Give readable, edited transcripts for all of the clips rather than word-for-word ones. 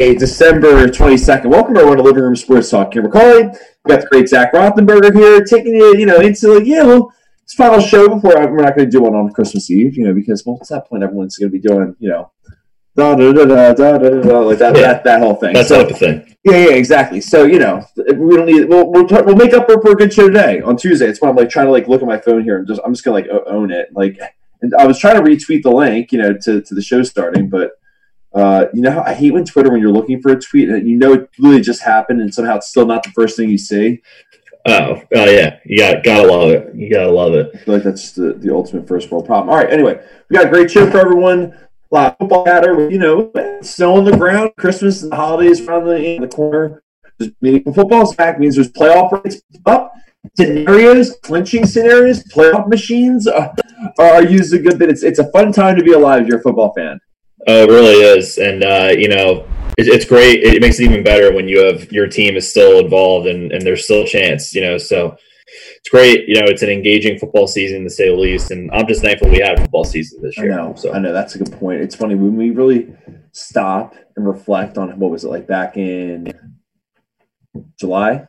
December 22nd. Welcome everyone to Living Room Sports Talk. Kieran McCauley. We got the great Zach Rothenberger here, taking it, into this final show before we're not going to do one on Christmas Eve, because at that point everyone's going to be doing, da da da da da da da, like that, yeah. that whole thing. That's type of thing. Yeah, exactly. So we don't need. We'll make up for a good show today on Tuesday. It's why I'm trying to look at my phone here and I'm just going to own it. And I was trying to retweet the link, to the show starting, but. I hate when Twitter, when you're looking for a tweet and it really just happened and somehow it's still not the first thing you see. Oh yeah. Gotta love it. You gotta love it. I feel like that's the ultimate first world problem. All right. Anyway, we got a great show for everyone. A lot of football chatter, snow on the ground, Christmas and the holidays around the corner. There's meaningful football. Zach means there's playoff rates up. Scenarios, clinching scenarios, playoff machines are used a good bit. It's a fun time to be alive if you're a football fan. Oh, it really is, and it's great. It makes it even better when you have your team is still involved and there's still a chance, So it's great. It's an engaging football season to say the least, and I'm just thankful we had a football season this year. I know that's a good point. It's funny when we really stop and reflect on what was it like back in July.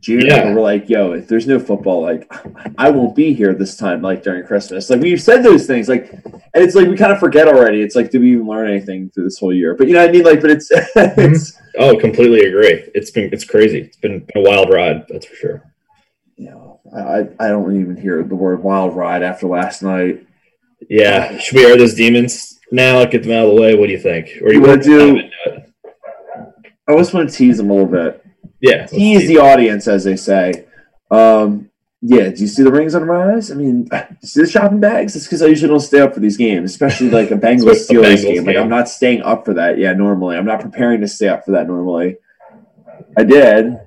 June, yeah. And we're like, yo, if there's no football, I won't be here this time, during Christmas. We've said those things, and it's we kind of forget already. It's did we even learn anything through this whole year? But you know what I mean? But it's, it's. Oh, completely agree. It's crazy. It's been a wild ride, that's for sure. I don't even hear the word wild ride after last night. Yeah. Should we air those demons now? Get them out of the way. What do you think? Or you want to do it? I just want to tease them a little bit. Yeah, he is the audience, as they say. Do you see the rings under my eyes? I mean, do you see the shopping bags? It's because I usually don't stay up for these games, especially a Bengals Steelers game. I'm not staying up for that. Yeah, normally I'm not preparing to stay up for that. Normally, I did.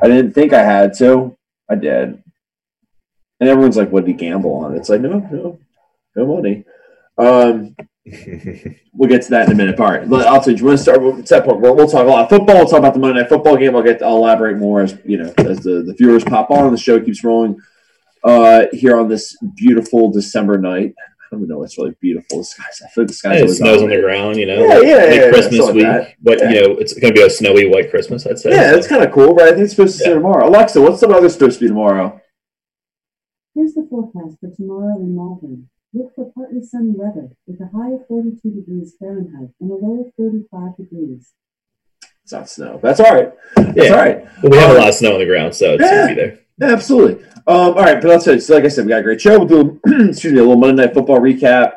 I didn't think I had to. I did. And everyone's like, "What did you gamble on?" It's no money. We'll get to that in a minute. All right. I'll say, do you want to start with that point? We'll talk a lot of football. We'll talk about the Monday Night Football game. I'll elaborate more as the viewers pop on. The show keeps rolling here on this beautiful December night. I don't even know what's really beautiful. The skies. I feel like the skies always snows on the ground. Christmas week. That. But it's going to be a snowy white Christmas. I'd say. Yeah, it's kind of cool, right? I think it's supposed to be tomorrow. Alexa, what's the weather supposed to be tomorrow? Here's the forecast for tomorrow in Malvern. Look for partly sunny weather with a high of 42 degrees Fahrenheit and a low of 35 degrees. It's not snow. That's all right. All right. Well, we have a lot of snow on the ground, so it's going to be there. Yeah, absolutely. All right, but like I said, we got a great show. We'll do a little Monday Night Football recap,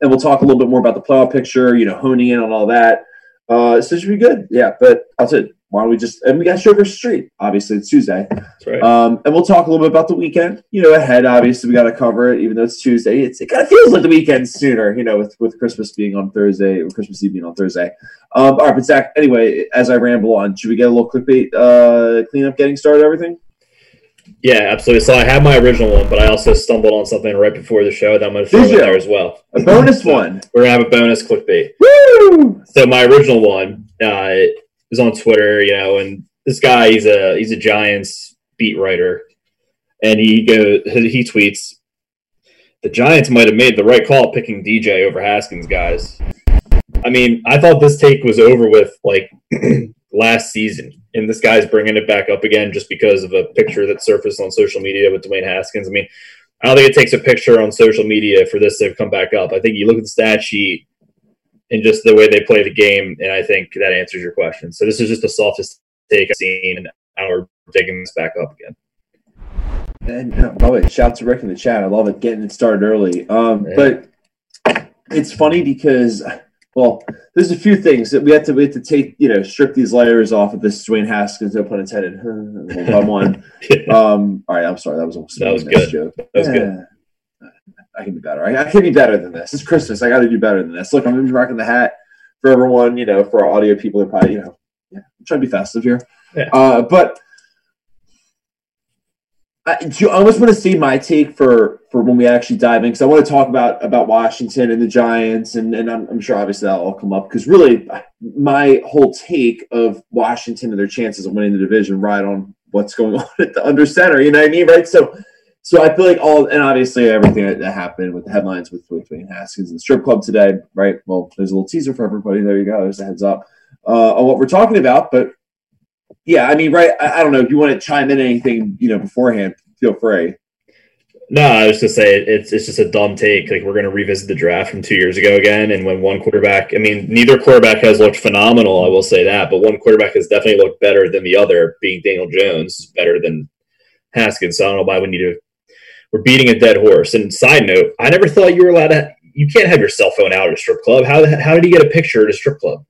and we'll talk a little bit more about the playoff picture, honing in on all that. So it should be good. Yeah, but that's it. Why don't we and we got show versus street. Obviously, it's Tuesday. That's right. And we'll talk a little bit about the weekend. Ahead, obviously, we got to cover it, even though it's Tuesday. It kind of feels like the weekend sooner, with Christmas being on Thursday, or Christmas Eve being on Thursday. All right, but Zach, anyway, as I ramble on, should we get a little clickbait cleanup getting started, everything? Yeah, absolutely. So I have my original one, but I also stumbled on something right before the show that I'm going to throw in there as well. A bonus one. We're going to have a bonus clickbait. Woo! So my original one, was on Twitter, and this guy, he's a Giants beat writer, and he tweets, "The Giants might have made the right call picking DJ over Haskins, guys. I mean, I thought this take was over with last season, and this guy's bringing it back up again just because of a picture that surfaced on social media with Dwayne Haskins. I mean, I don't think it takes a picture on social media for this to come back up. I think you look at the stat sheet and just the way they play the game, and I think that answers your question. So this is just the softest take I've seen, and we're digging this back up again. And by the way, shout to Rick in the chat. I love it, getting it started early. But it's funny because, there's a few things that we have to take, strip these layers off of this Dwayne Haskins, no pun intended, one. All right, I'm sorry. That was a good joke. That was good. I can be better. I can be better than this. It's Christmas. I got to do better than this. Look, I'm going to be rocking the hat for everyone, for our audio people. They're probably, I'm trying to be festive here. Yeah. But I almost want to see my take for when we actually dive in, because I want to talk about Washington and the Giants, and I'm sure obviously that'll all come up, because really my whole take of Washington and their chances of winning the division right on what's going on at the under center, you know what I mean, right? So I feel like and obviously everything that happened with the headlines with Dwayne Haskins and the strip club today, right? Well, there's a little teaser for everybody. There you go. There's a heads up. on what we're talking about. But yeah, I mean, right. I don't know if you want to chime in anything, you know, beforehand, feel free. No, I was just saying it's just a dumb take. Like, we're going to revisit the draft from 2 years ago again, and when one quarterback, I mean, neither quarterback has looked phenomenal, I will say that, but one quarterback has definitely looked better than the other, being Daniel Jones, better than Haskins. So I don't know why we need to. We're beating a dead horse. And side note, I never thought you were allowed to. You can't have your cell phone out at a strip club. How did he get a picture at a strip club?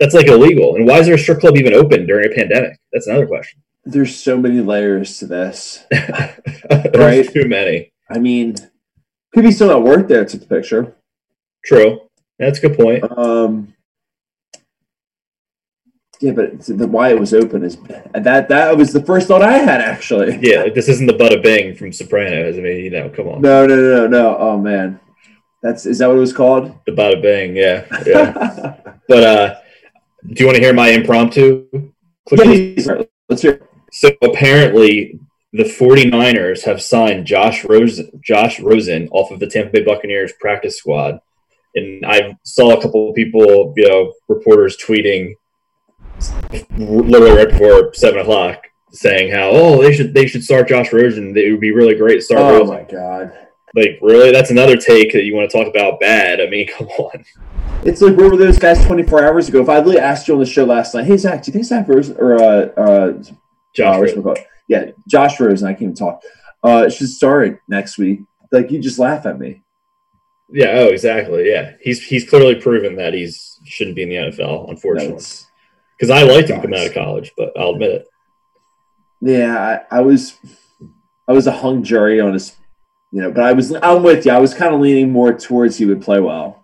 That's like illegal. And why is there a strip club even open during a pandemic? That's another question. There's so many layers to this. Right? Too many. I mean, could be still at work there to the picture. True. That's a good point. Yeah, but why it was open is that was the first thought I had, actually. Yeah, this isn't the Bada Bing from Sopranos. I mean, you know, come on. No. Oh, man. Is that what it was called? The Bada Bing, yeah. But do you want to hear my impromptu? Please. Let's hear it. So apparently the 49ers have signed Josh Rosen off of the Tampa Bay Buccaneers practice squad. And I saw a couple of people, you know, reporters tweeting literally right before 7 o'clock saying how, oh, they should start Josh Rosen. It would be really great to start Rosen. Oh my God. Like, really? That's another take that you want to talk about bad. I mean, come on. It's like, where were those guys 24 hours ago? If I really asked you on the show last night, hey, Zach, do you think Zach Rosen or Josh Rosen, I can't even talk, should start next week? Like, you just laugh at me. Yeah, oh, exactly, yeah. He's clearly proven that he shouldn't be in the NFL, unfortunately. Because I liked him coming out of college, but I'll admit it. Yeah, I was a hung jury on his, you know, but I'm with you. I was kind of leaning more towards he would play well.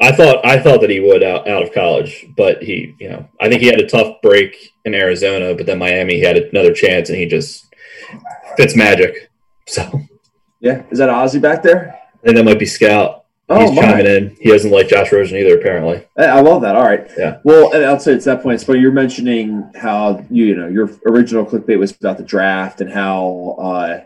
I thought that he would out of college, but he, you know, I think he had a tough break in Arizona, but then Miami had another chance, and he just fits magic. So, yeah, is that Ozzie back there? And that might be Scout. Oh, he's chiming in. He doesn't like Josh Rosen either, apparently. I love that. All right. Yeah. Well, and I'll say it's that point. So you're mentioning how you know your original clickbait was about the draft and how.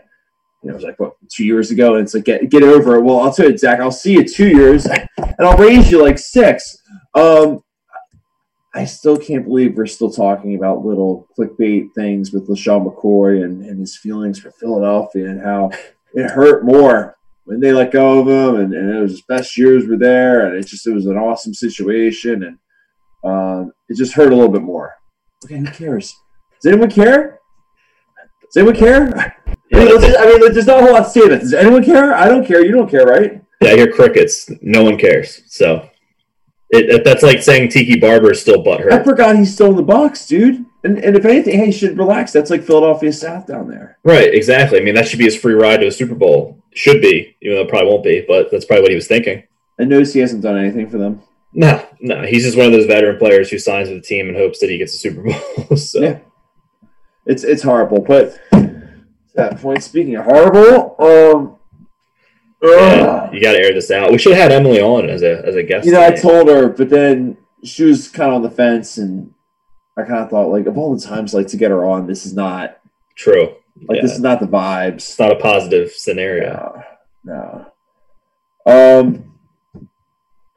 You know, it was like, what, 2 years ago? And it's like, get over it. Well, I'll tell you, Zach, I'll see you 2 years, and I'll raise you like six. I still can't believe we're still talking about little clickbait things with LaShawn McCoy and his feelings for Philadelphia and how it hurt more when they let go of him, and it was his best years were there, and it was an awesome situation, and it just hurt a little bit more. Okay, who cares? Does anyone care? Yeah, there's not a whole lot to say about this. Does anyone care? I don't care. You don't care, right? Yeah, I hear crickets. No one cares. So that's like saying Tiki Barber is still butthurt. I forgot he's still in the box, dude. And if anything, hey, he should relax. That's like Philadelphia South down there. Right, exactly. I mean, that should be his free ride to a Super Bowl. Should be, even though it probably won't be. But that's probably what he was thinking. I notice he hasn't done anything for them. No. He's just one of those veteran players who signs with the team and hopes that he gets a Super Bowl. So. Yeah. It's horrible, but... that point, speaking of horrible, yeah, you got to air this out. We should have had Emily on as a guest. You know, today. I told her, but then she was kind of on the fence, and I kind of thought, like, of all the times, like, to get her on, this is not true. Like, yeah. This is not the vibes. It's not a positive scenario. No.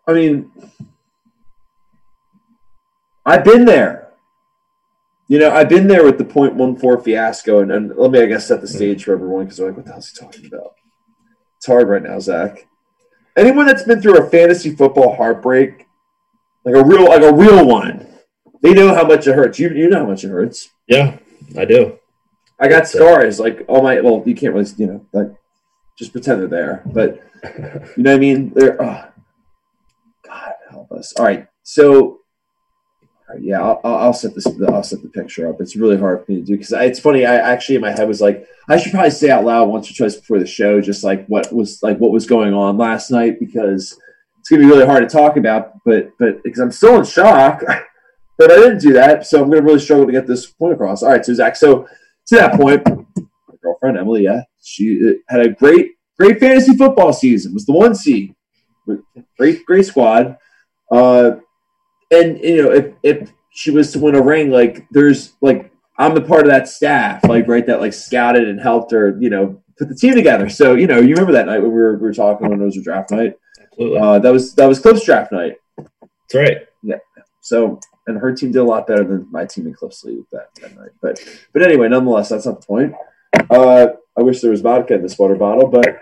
I mean, I've been there. You know, I've been there with the .14 fiasco, and let me, I guess, set the stage for everyone because they're like, what the hell is he talking about? It's hard right now, Zach. Anyone that's been through a fantasy football heartbreak, like a real one, they know how much it hurts. You know how much it hurts. Yeah, I do. I got scars. Like, all my – well, you can't really, you know, like, just pretend they're there. But, you know what I mean? They're God help us. All right, so – yeah, I'll set the picture up. It's really hard for me to do because it's funny. I actually in my head was like, I should probably say out loud once or twice before the show, just like what was going on last night, because it's gonna be really hard to talk about. But because I'm still in shock, but I didn't do that, so I'm gonna really struggle to get this point across. All right, so Zach, so to that point, my girlfriend Emily, yeah, she had a great fantasy football season. It was the 1 seed, great squad. And, you know, if she was to win a ring, like, there's, like, I'm a part of that staff, like, right, that, like, scouted and helped her, you know, put the team together. So, you know, you remember that night when we were talking when it was a draft night? Absolutely. That was Cliff's draft night. That's right. Yeah. So, and her team did a lot better than my team in Cliff's League that night. But anyway, nonetheless, that's not the point. I wish there was vodka in this water bottle, but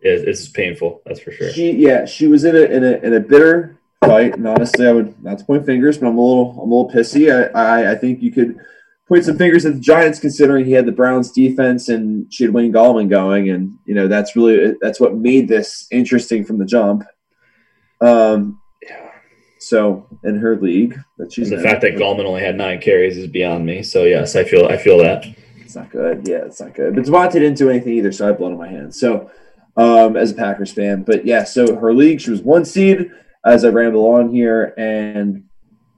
it's painful. That's for sure. She was in a bitter fight, and honestly, I would not to point fingers, but I'm a little pissy. I think you could point some fingers at the Giants, considering he had the Browns defense and she had Wayne Gallman going, and you know that's what made this interesting from the jump. So in her league, that she's the fact that Gallman only had 9 carries is beyond me. So yes, I feel that it's not good. Yeah, it's not good. But Devontae didn't do anything either, so I have blood on my hands. So as a Packers fan, but yeah, so her league, she was 1 seed as I ramble on here, and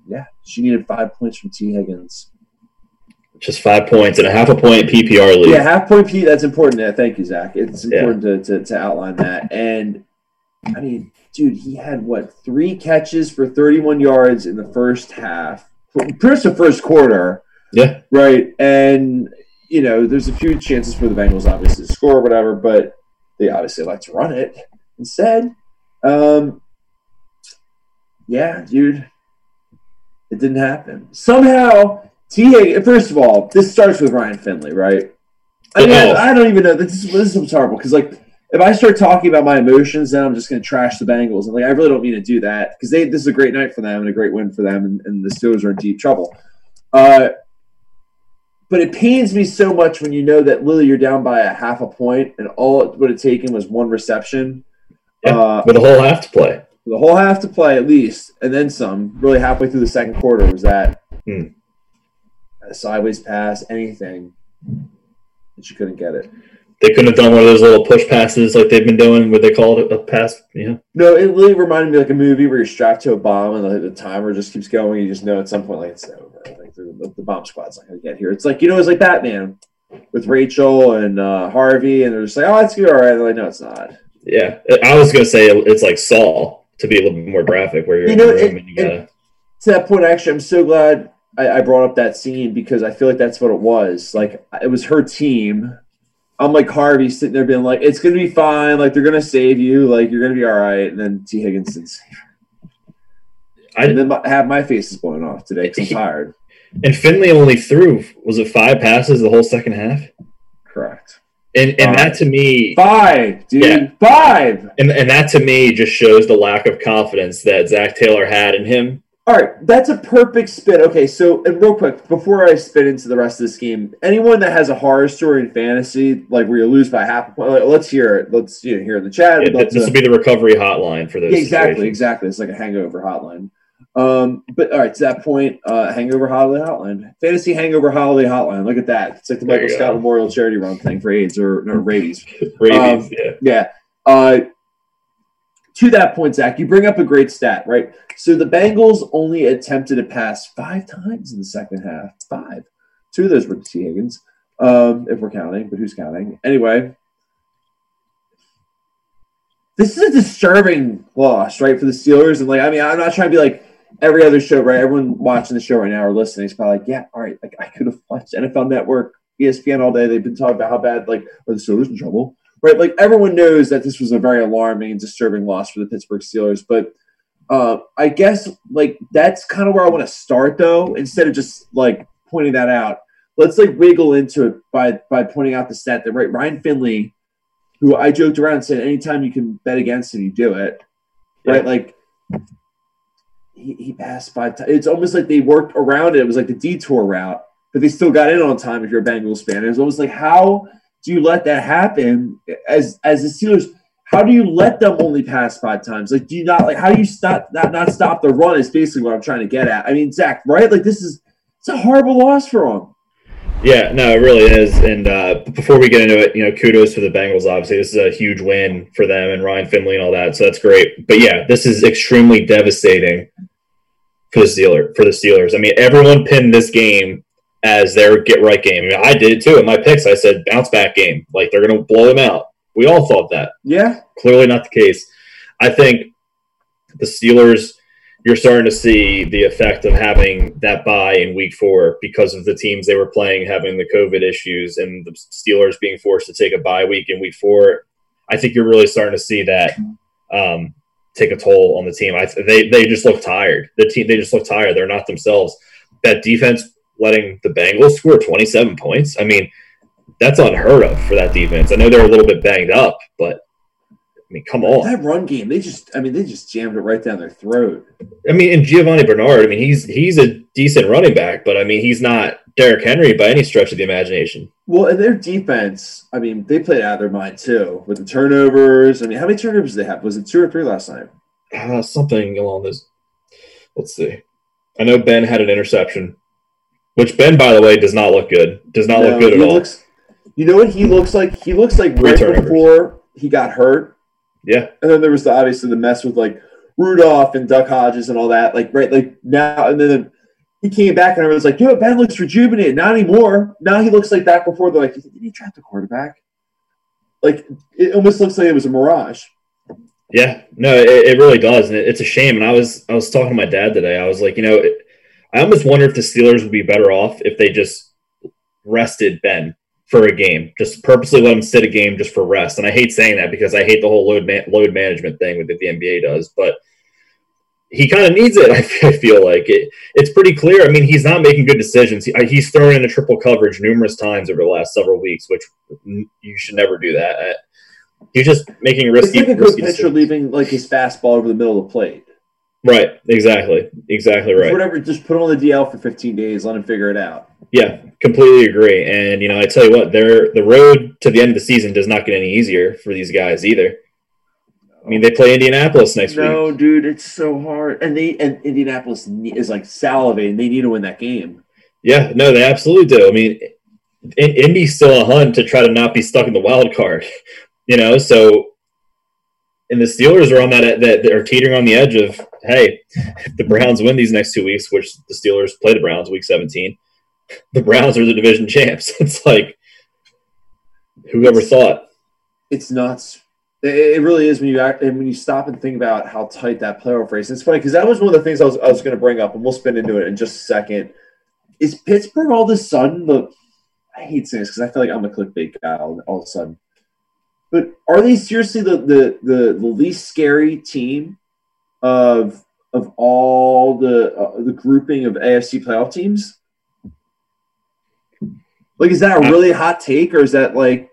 yeah, she needed 5 points from Tee Higgins. Just 5 points and a half a point PPR lead. Yeah, half point P. That's important. Yeah, thank you, Zach. It's important to outline that. And I mean, dude, he had 3 catches for 31 yards in the first half, first the first quarter. Yeah, right. And you know, there's a few chances for the Bengals obviously to score or whatever, but they obviously like to run it instead. Yeah, dude, it didn't happen somehow. First of all, this starts with Ryan Finley, right? I mean, I don't even know. This is horrible because, like, if I start talking about my emotions, then I'm just going to trash the Bengals. And, like, I really don't mean to do that because this is a great night for them and a great win for them, and the Steelers are in deep trouble. But it pains me so much when you know that, Lily, you're down by a half a point and all it would have taken was 1 reception. Yeah, with the whole half to play. The whole half to play at least, and then some, really halfway through the second quarter was that. A sideways pass, anything, and she couldn't get it. They couldn't have done one of those little push passes like they've been doing, where they call it a pass. Yeah. No, it really reminded me like a movie where you're strapped to a bomb and the timer just keeps going. You just know at some point like it's over. Like the bomb squad's not going to get here. It's like, you know, it's like Batman with Rachel and Harvey, and they're just like, oh, it's going to be all right. They're like, no, it's not. Yeah, I was going to say it's like Saul, to be a little bit more graphic, where you're in the room and you gotta. To that point, actually, I'm so glad I brought up that scene because I feel like that's what it was. Like, it was her team. I'm like Harvey sitting there being like, it's going to be fine. Like, they're going to save you. Like, you're going to be all right. And then Tee Higgins didn't save her. And then my face is blown off today because I'm tired. And Finley only threw, was it 5 passes the whole second half? Correct. And that to me... 5, dude. Yeah. 5! And that to me just shows the lack of confidence that Zac Taylor had in him. All right, that's a perfect spin. Okay, so and real quick, before I spin into the rest of this game, anyone that has a horror story in fantasy, like where you lose by half a point, like, let's hear it. Let's hear in the chat. Yeah, this will be the recovery hotline for those. Yeah, exactly. It's like a hangover hotline. But all right, to that point, hangover holiday hotline, fantasy hangover holiday hotline. Look at that. It's like the Michael Scott Memorial Charity Run thing for AIDS or rabies. Rabies. To that point, Zach, you bring up a great stat, right? So the Bengals only attempted a pass 5 times in the second half. 5. 2 of those were to Tee Higgins, if we're counting, but who's counting? Anyway, this is a disturbing loss, right, for the Steelers. And, like, I mean, I'm not trying to be like every other show, right? Everyone watching the show right now or listening is probably like, yeah, all right, like I could have watched NFL Network, ESPN all day. They've been talking about how bad, like, are the Steelers in trouble? Right, like everyone knows that this was a very alarming and disturbing loss for the Pittsburgh Steelers, but I guess like that's kind of where I want to start, though. Instead of just like pointing that out, let's like wiggle into it by pointing out the stat that right Ryan Finley, who I joked around and said anytime you can bet against him, you do it. Yeah. Right, like he passed 5 times. It's almost like they worked around it. It was like the detour route, but they still got in on time. If you're a Bengals fan, it was almost like how do you let that happen as the Steelers? How do you let them only pass 5 times? Like, do you not like? How do you not stop the run? Is basically what I'm trying to get at. I mean, Zach, right? Like, it's a horrible loss for them. Yeah, no, it really is. And before we get into it, you know, kudos for the Bengals. Obviously, this is a huge win for them and Ryan Finley and all that. So that's great. But yeah, this is extremely devastating for the Steelers. I mean, everyone pinned this game as their get-right game. I mean, I did, too. In my picks, I said bounce-back game. Like, they're going to blow them out. We all thought that. Yeah. Clearly not the case. I think the Steelers, you're starting to see the effect of having that bye in Week 4 because of the teams they were playing having the COVID issues and the Steelers being forced to take a bye week in Week 4. I think you're really starting to see that take a toll on the team. They just look tired. The team, they just look tired. They're not themselves. That defense letting the Bengals score 27 points, I mean, that's unheard of for that defense. I know they're a little bit banged up, but I mean, come on. That run game, they just jammed it right down their throat. I mean, and Giovanni Bernard, I mean, he's a decent running back, but I mean, he's not Derrick Henry by any stretch of the imagination. Well, and their defense, I mean, they played out of their mind too with the turnovers. I mean, how many turnovers did they have? Was it 2 or 3 last night? Something along those. Let's see. I know Ben had an interception, which Ben, by the way, does not look good. Does not look good at all. You know what he looks like? He looks like right before he got hurt. Yeah. And then there was obviously the mess with like Rudolph and Duck Hodges and all that. Like right, like now and then he came back and I was like, dude, Ben looks rejuvenated. Not anymore. Now he looks like that before. They're like, did he draft a quarterback? Like it almost looks like it was a mirage. Yeah. No, it really does, and it's a shame. And I was talking to my dad today. I was like, you know, I almost wonder if the Steelers would be better off if they just rested Ben for a game, just purposely let him sit a game just for rest. And I hate saying that because I hate the whole load management thing that the NBA does, but he kind of needs it. I feel like it's pretty clear. I mean, he's not making good decisions. He's thrown into triple coverage numerous times over the last several weeks, which you should never do that. He's just making risky. It's like a good pitcher leaving like his fastball over the middle of the plate. Right. Exactly right. Whatever. Just put him on the DL for 15 days. Let him figure it out. Yeah, completely agree. And, you know, I tell you what, the road to the end of the season does not get any easier for these guys either. I mean, they play Indianapolis next week. No, dude, it's so hard. And Indianapolis is like salivating. They need to win that game. Yeah, no, they absolutely do. I mean, Indy's still a hunt to try to not be stuck in the wild card, you know, so. And the Steelers are on that they're teetering on the edge of, hey, if the Browns win these next 2 weeks, which the Steelers play the Browns week 17, the Browns are the division champs. It's like, whoever thought? It's nuts. It really is when you stop and think about how tight that playoff race. It's funny because that was one of the things I was going to bring up, and we'll spin into it in just a second. Is Pittsburgh all of a sudden I hate saying this because I feel like I'm a clickbait guy all of a sudden. But are they seriously the least scary team of all the grouping of AFC playoff teams? Like, is that a really hot take, or is that like?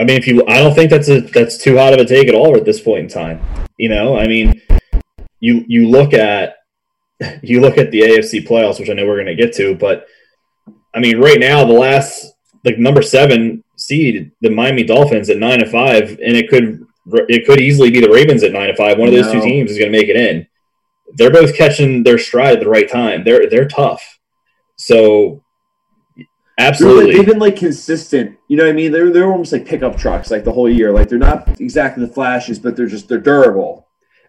I mean, I don't think that's too hot of a take at all at this point in time. You know, I mean, you look at the AFC playoffs, which I know we're going to get to, but I mean, right now the last like number 7. Seed the Miami Dolphins at 9-5, and it could easily be the Ravens at 9-5. One of those two teams is going to make it in. They're both catching their stride at the right time. They're tough. So absolutely, they've been like consistent. You know what I mean? They're almost like pickup trucks, like the whole year. Like they're not exactly the flashes, but they're durable.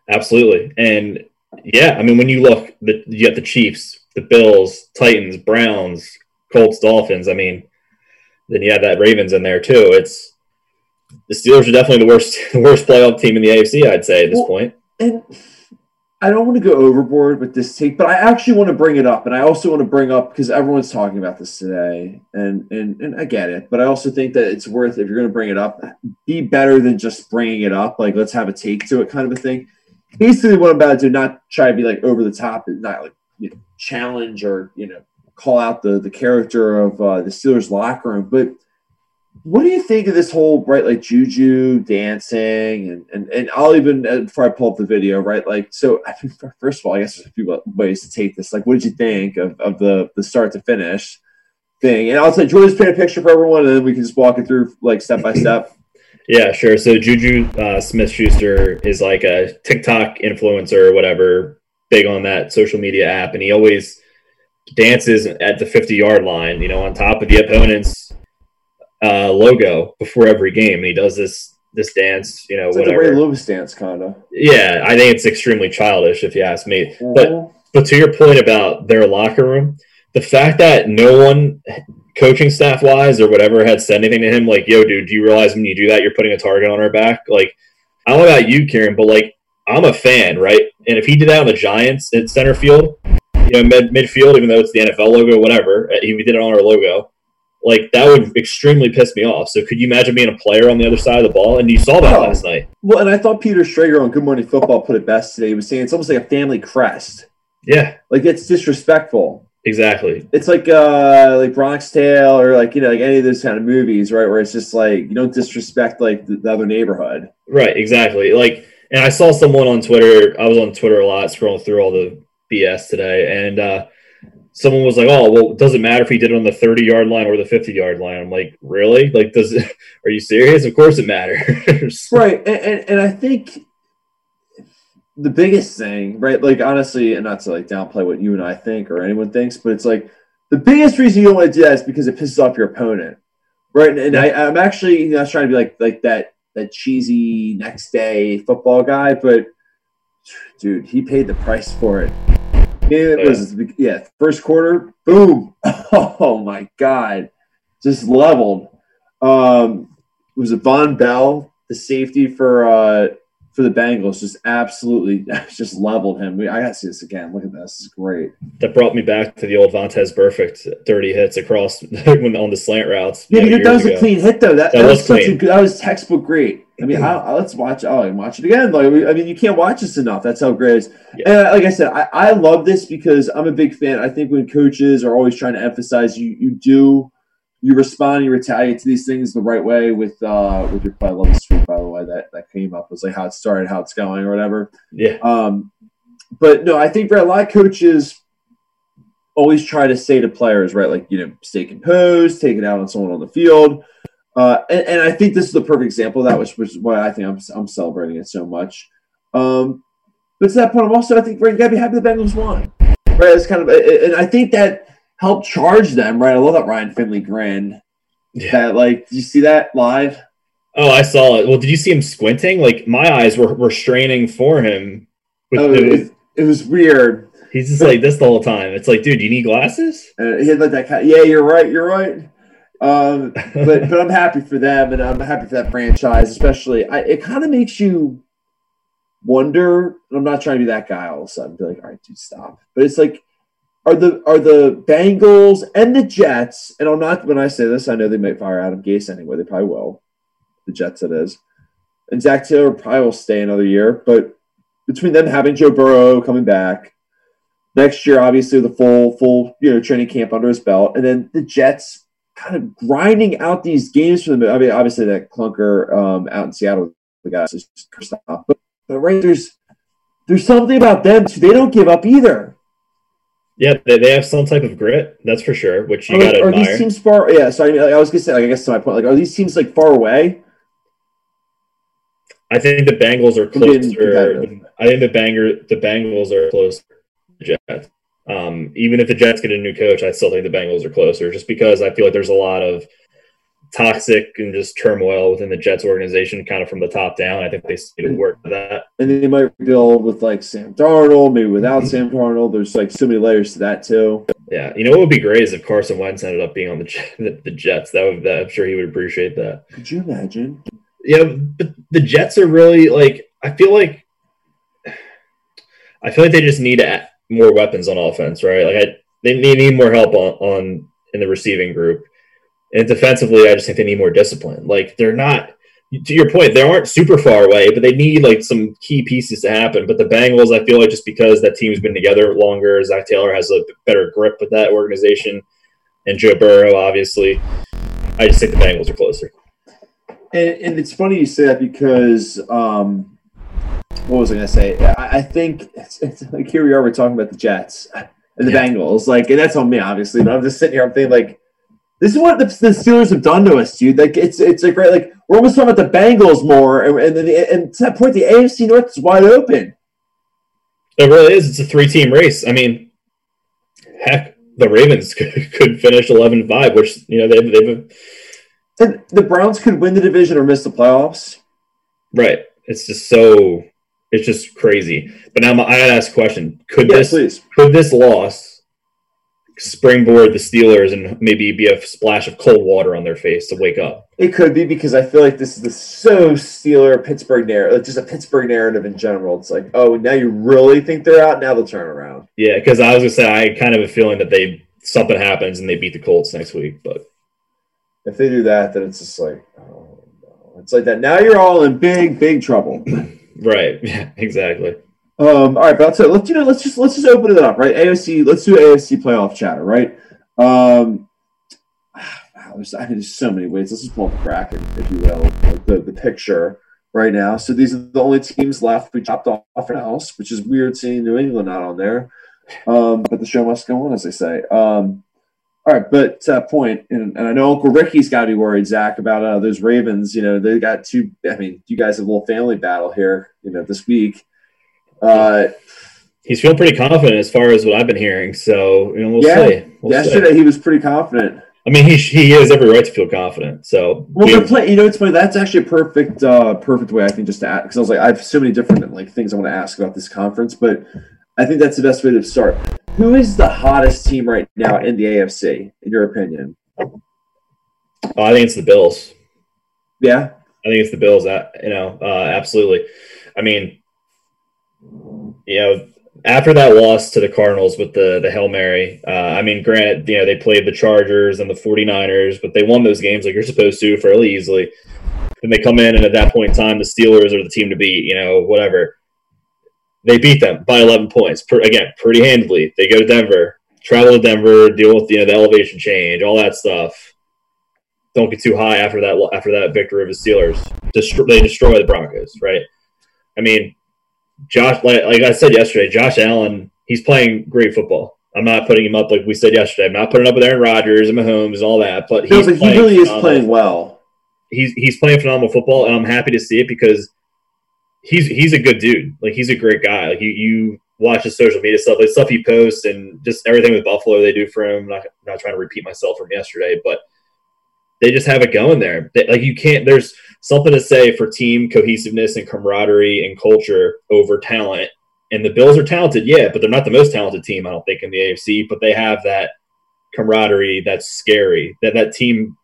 Absolutely, and yeah, I mean when you look, you got the Chiefs, the Bills, Titans, Browns, Colts, Dolphins. I mean. Then you have that Ravens in there too. It's the Steelers are definitely the worst playoff team in the AFC, I'd say at this point. And I don't want to go overboard with this take, but I actually want to bring it up, and I also want to bring up because everyone's talking about this today, and I get it, but I also think that it's worth if you're going to bring it up, be better than just bringing it up. Like let's have a take to it, kind of a thing. Basically, what I'm about to do, not try to be like over the top, and not like challenge or call out the character of the Steelers locker room. But what do you think of this whole, right, like Juju dancing and I'll even, before I pull up the video, right, like, so I mean, first of all, I guess there's a few ways to take this. Like, what did you think of the start to finish thing? And I'll say, Jordan's paint a picture for everyone, and then we can just walk it through, like, step by step. Yeah, sure. So Juju Smith-Schuster is like a TikTok influencer or whatever, big on that social media app, and he always dances at the 50-yard line, on top of the opponent's logo before every game. And he does this dance, it's whatever. It's like the Ray Lewis dance, kind of. Yeah, I think it's extremely childish, if you ask me. Mm-hmm. But to your point about their locker room, the fact that no one, coaching staff-wise or whatever, had said anything to him, like, yo, dude, do you realize when you do that, you're putting a target on our back? Like, I don't know about you, Kieran, but, like, I'm a fan, right? And if he did that on the Giants at center field, midfield, even though it's the NFL logo, whatever. He did it on our logo. Like, that would extremely piss me off. So could you imagine being a player on the other side of the ball? And you saw that last night. Well, and I thought Peter Schrager on Good Morning Football put it best today. He was saying it's almost like a family crest. Yeah. Like, it's disrespectful. Exactly. It's like Bronx Tale or like, you know, like any of those kind of movies, right, where it's just like you don't disrespect like the other neighborhood. Right, exactly. Like, and I saw someone on Twitter. I was on Twitter a lot scrolling through all the BS today, and someone was like, "Oh, well, it doesn't matter if he did it on the 30-yard line or the 50-yard line." I'm like, "Really? Like, does it, are you serious? Of course it matters." Right, and I think the biggest thing, right, like honestly, and not to like downplay what you and I think or anyone thinks, but it's like the biggest reason you don't want to do that is because it pisses off your opponent, right? And I'm actually not trying to be like that cheesy next day football guy, but dude, he paid the price for it. It was first quarter, boom! Oh my God, just leveled. It was a Von Bell, the safety for the Bengals, just absolutely just leveled him. I got to see this again. Look at this. It's great. That brought me back to the old Vontaze Burfict 30 hits across on the slant routes. Yeah, but that was a clean hit, though. That was textbook great. I mean, let's watch. Oh, I can watch it again. Like, I mean, you can't watch this enough. That's how great it is. Yeah. And like I said, I love this because I'm a big fan. I think when coaches are always trying to emphasize you respond, you retaliate to these things the right way with your play. I love the sweep, by the way, that came up. It was like how it started, how it's going, or whatever. Yeah. But no, I think for a lot of coaches always try to say to players, right, like, you know, stay composed, take it out on someone on the field. And I think this is the perfect example of that, which is why I think I'm celebrating it so much. But to that point, I'm also, I think, right, you gotta be happy the Bengals won. Right? It's kind of, and I think that help charge them, right? I love that Ryan Finley grin. Yeah. That, like, did you see that live? Oh, I saw it. Well, did you see him squinting? Like, my eyes were straining for him. It was weird. He's just like this the whole time. It's like, dude, you need glasses? He had like that kind of, yeah, you're right. But I'm happy for them, and I'm happy for that franchise, especially. It kind of makes you wonder. I'm not trying to be that guy all of a sudden. Be like, all right, dude, stop. But it's like, Are the Bengals and the Jets, and I'm not, when I say this, I know they might fire Adam Gase anyway. They probably will. The Jets it is. And Zac Taylor probably will stay another year. But between them having Joe Burrow coming back next year, obviously the full training camp under his belt, and then the Jets kind of grinding out these games for them. I mean, obviously that clunker out in Seattle, the guys is just cursed off. But right, there's something about them too. They don't give up either. Yeah, they have some type of grit, that's for sure, which you gotta admire. Are these teams far? Yeah, so I mean, like, I was gonna say, like, I guess to my point, like, are these teams like far away? I think the Bengals are closer. I think the Bengals are closer to the Jets. Even if the Jets get a new coach, I still think the Bengals are closer, just because I feel like there's a lot of toxic and just turmoil within the Jets organization, kind of from the top down. I think they still work for that. And they might deal with like Sam Darnold, maybe without Sam Darnold. There's like so many layers to that too. Yeah, you know what would be great is if Carson Wentz ended up being on the Jets. I'm sure he would appreciate that. Could you imagine? Yeah, but the Jets are really like I feel like they just need more weapons on offense, right? Like they need more help on in the receiving group. And defensively, I just think they need more discipline. Like, they're not – to your point, they aren't super far away, but they need, like, some key pieces to happen. But the Bengals, I feel like just because that team's been together longer, Zac Taylor has a better grip with that organization, and Joe Burrow, obviously. I just think the Bengals are closer. And it's funny you say that because what was I going to say? I think it's like here we are, we're talking about the Jets and the Bengals. Like, and that's on me, obviously. But I'm just sitting here, I'm thinking, like, this is what the Steelers have done to us, dude. Like it's like right, like we're almost talking about the Bengals more, and to that point, the AFC North is wide open. It really is. It's a 3-team race. I mean, heck, the Ravens could finish 11-5, which you know they've. And the Browns could win the division or miss the playoffs. Right. It's just crazy. But now I gotta ask a question: could this loss springboard the Steelers and maybe be a splash of cold water on their face to wake up? It could be, because I feel like this is so Steeler Pittsburgh narrative, just a Pittsburgh narrative in general. It's like, oh, now you really think they're out? Now they'll turn around. Yeah, because I was gonna say I kind of have a feeling that something happens and they beat the Colts next week, but If they do that, then it's just like, oh, no. It's like that. Now you're all in big, big trouble. Right. Yeah, exactly. All right, but let's just open it up, right? AFC, let's do AFC playoff chatter, right? Wow, there's so many ways. Let's just pull up the bracket, if you will, like the picture right now. So these are the only teams left we chopped off in house, which is weird seeing New England not on there. But the show must go on, as they say. All right, but to that point, and I know Uncle Ricky's got to be worried, Zach, about those Ravens. You know, they got two. I mean, you guys have a little family battle here, you know, this week. He's feeling pretty confident as far as what I've been hearing. So, you know, we'll see. Yesterday he was pretty confident. I mean, he has every right to feel confident. So, it's funny. That's actually a perfect way I think just to add, because I was like, I have so many different like things I want to ask about this conference, but I think that's the best way to start. Who is the hottest team right now in the AFC, in your opinion? I think it's the Bills. Yeah, I think it's the Bills. Absolutely. I mean, you know, after that loss to the Cardinals with the Hail Mary, I mean, granted, you know, they played the Chargers and the 49ers, but they won those games like you're supposed to fairly easily. Then they come in, and at that point in time, the Steelers are the team to beat, you know, whatever. They beat them by 11 points, pretty handily. They go to Denver, travel to Denver, deal with, you know, the elevation change, all that stuff. Don't get too high after that victory over the Steelers. They destroy the Broncos, right? I mean, Josh, like I said yesterday, Josh Allen, he's playing great football. I'm not putting him up like we said yesterday. I'm not putting up with Aaron Rodgers and Mahomes and all that, but he really is playing well. He's playing phenomenal football, and I'm happy to see it because he's a good dude. Like, he's a great guy. Like, you watch his social media stuff, like stuff he posts, and just everything with Buffalo they do for him. I'm not trying to repeat myself from yesterday, but they just have it going there. There's something to say for team cohesiveness and camaraderie and culture over talent. And the Bills are talented, yeah, but they're not the most talented team, I don't think, in the AFC. But they have that camaraderie that's scary. That team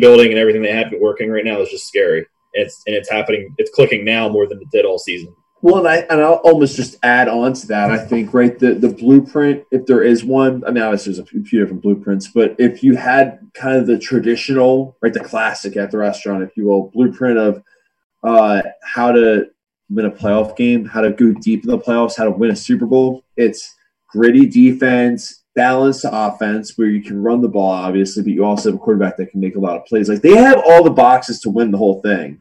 building and everything they have working right now is just scary. It's happening. It's clicking now more than it did all season. Well, and I'll almost just add on to that. I think, right, the blueprint, if there is one, I mean, obviously there's a few different blueprints, but if you had kind of the traditional, right, the classic at the restaurant, if you will, blueprint of how to win a playoff game, how to go deep in the playoffs, how to win a Super Bowl, it's gritty defense, balanced offense where you can run the ball, obviously, but you also have a quarterback that can make a lot of plays. Like, they have all the boxes to win the whole thing.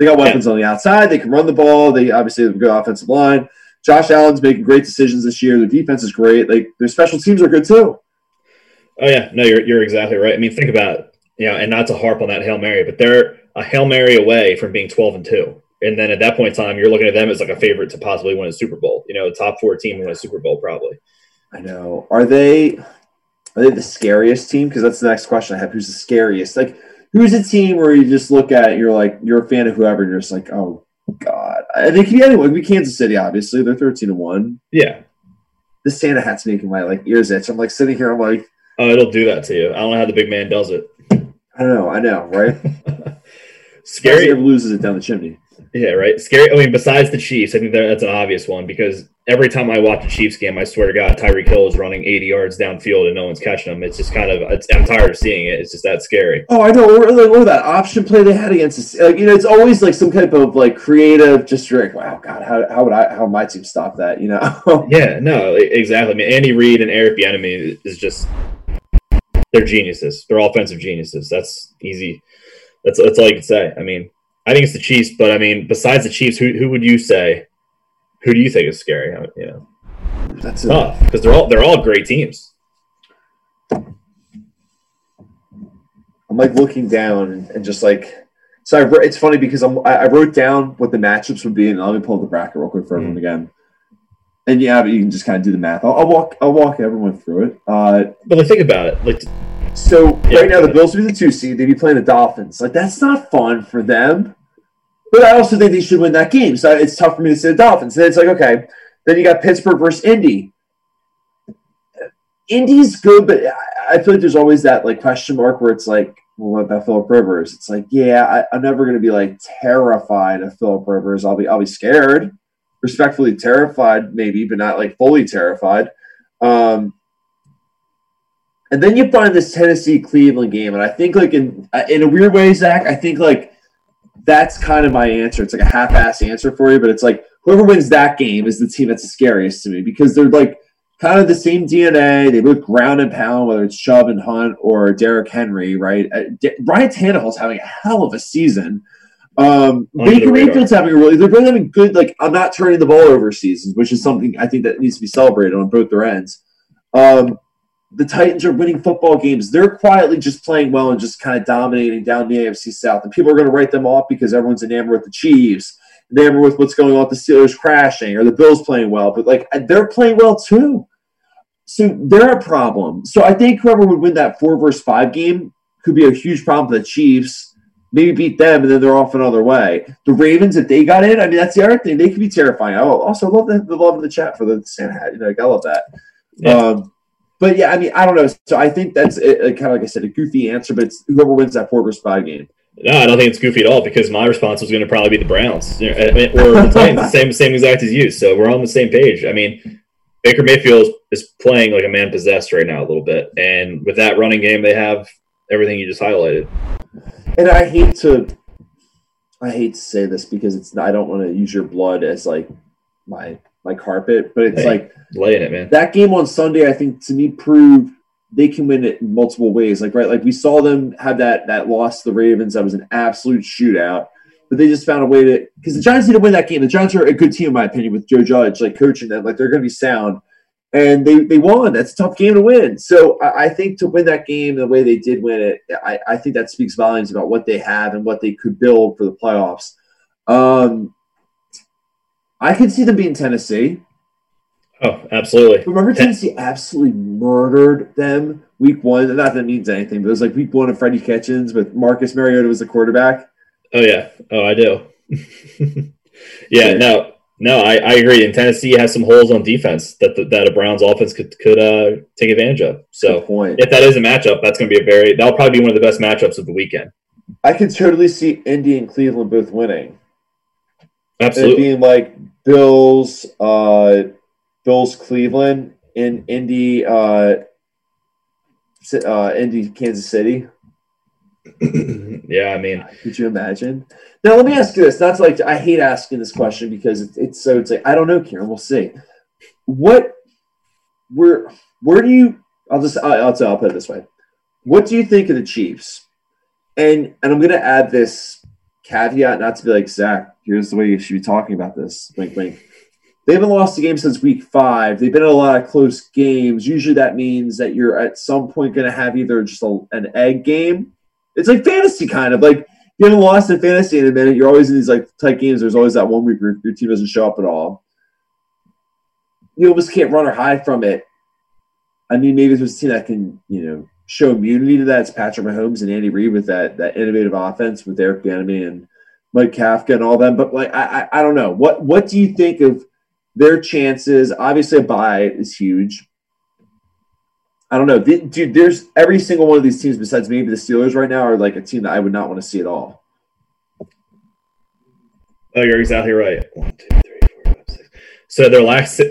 They got weapons on the outside. They can run the ball. They obviously have a good offensive line. Josh Allen's making great decisions this year. Their defense is great. Like, their special teams are good too. Oh yeah, no, you're exactly right. I mean, think about it, you know, and not to harp on that Hail Mary, but they're a Hail Mary away from being 12-2, and then at that point in time, you're looking at them as like a favorite to possibly win a Super Bowl. You know, top 4 team win a Super Bowl probably. I know. Are they the scariest team? Because that's the next question I have. Who's the scariest? Like, who's a team where you just look at it and you're like, you're a fan of whoever, and you're just like, oh, God. They could be anyone. It could be Kansas City, obviously. They're 13-1. Yeah. The Santa hat's making my, like, ears itch. I'm, like, sitting here, I'm like. Oh, it'll do that to you. I don't know how the big man does it. I know, right? Scary. It loses it down the chimney. Yeah, right. Scary. I mean, besides the Chiefs, I think that's an obvious one because every time I watch a Chiefs game, I swear to God, Tyreek Hill is running 80 yards downfield and no one's catching him. It's just kind of I'm tired of seeing it. It's just that scary. Oh, I know. Or that option play they had against us. Like, you know, it's always like some type of like creative. Just like, wow, God, how would my team stop that? You know? Yeah, no, exactly. I mean, Andy Reid and Eric Bieniemy is just they're geniuses. They're offensive geniuses. That's easy. That's all you can say. I mean, I think it's the Chiefs, but I mean, besides the Chiefs, who would you say? Who do you think is scary? You know, that's tough because they're all great teams. I'm like looking down and just like so. It's funny because I wrote down what the matchups would be, and let me pull up the bracket real quick for everyone again. And yeah, but you can just kind of do the math. I'll walk everyone through it. But like, think about it, like. So, right now, the Bills will be the 2 seed. They'd be playing the Dolphins. Like, that's not fun for them. But I also think they should win that game. So, it's tough for me to say the Dolphins. And then it's like, okay. Then you got Pittsburgh versus Indy. Indy's good, but I feel like there's always that, like, question mark where it's like, well, what about Phillip Rivers? It's like, yeah, I'm never going to be, like, terrified of Phillip Rivers. I'll be scared. Respectfully terrified, maybe, but not, like, fully terrified. And then you find this Tennessee-Cleveland game, and I think, like, in a weird way, Zach, I think, like, that's kind of my answer. It's like a half-ass answer for you, but it's like whoever wins that game is the team that's the scariest to me because they're, like, kind of the same DNA. They both ground and pound, whether it's Chubb and Hunt or Derrick Henry, right? Brian Tannehill's having a hell of a season. Baker Mayfield's having a really – they're both having good, like, I'm not turning the ball over seasons, which is something I think that needs to be celebrated on both their ends. The Titans are winning football games. They're quietly just playing well and just kind of dominating down the AFC South. And people are going to write them off because everyone's enamored with the Chiefs, enamored with what's going on with the Steelers crashing or the Bills playing well. But, like, they're playing well too. So they're a problem. So I think whoever would win that 4-5 game could be a huge problem for the Chiefs. Maybe beat them, and then they're off another way. The Ravens, if they got in, I mean, that's the other thing. They could be terrifying. I also love the love of the chat for the Santa hat. You know, like, I love that. Yeah. But, yeah, I mean, I don't know. So I think that's kind of, like I said, a goofy answer, but it's whoever wins that 4-5 game. No, I don't think it's goofy at all because my response was going to probably be the Browns or the Titans, same exact as you. So we're on the same page. I mean, Baker Mayfield is playing like a man possessed right now a little bit. And with that running game, they have everything you just highlighted. And I hate to say this because it's I don't want to use your blood as like my carpet, but it's like laying it, man. That game on Sunday, I think to me proved they can win it in multiple ways. Like right, like we saw them have that loss to the Ravens. That was an absolute shootout, but they just found a way to because the Giants need to win that game. The Giants are a good team in my opinion with Joe Judge like coaching them, like they're going to be sound, and they won. That's a tough game to win. So I think to win that game the way they did win it, I think that speaks volumes about what they have and what they could build for the playoffs. I could see them beating Tennessee. Oh, absolutely. Remember Tennessee absolutely murdered them week 1. Not that it means anything, but it was like week 1 of Freddie Kitchens with Marcus Mariota was the quarterback. Oh, yeah. Oh, I do. Yeah, no, I agree. And Tennessee has some holes on defense that a Browns offense could take advantage of. So good point. If that is a matchup, that's going to be that'll probably be one of the best matchups of the weekend. I could totally see Indy and Cleveland both winning. Absolutely. It being like Bills, Cleveland, and Indy, Kansas City. Yeah, I mean, could you imagine? Now, let me ask you this. That's like I hate asking this question because it's like I don't know, Kieran. We'll see. Where do you? I'll put it this way. What do you think of the Chiefs? And I'm gonna add this caveat, not to be like Zach. Here's the way you should be talking about this. Blink, blink. They haven't lost a game since week 5. They've been in a lot of close games. Usually that means that you're at some point going to have either just an egg game. It's like fantasy kind of. Like you haven't lost in fantasy in a minute. You're always in these like tight games. There's always that one week where your team doesn't show up at all. You almost can't run or hide from it. I mean, maybe there's a team that can, you know, show immunity to that. It's Patrick Mahomes and Andy Reid with that innovative offense with Eric Bieniemy and Mike Kafka and all them. But like I don't know. What do you think of their chances? Obviously a bye is huge. I don't know. Dude, there's every single one of these teams besides maybe the Steelers right now are like a team that I would not want to see at all. Oh, you're exactly right. 1, 2, 3, 4, 5, 6. So their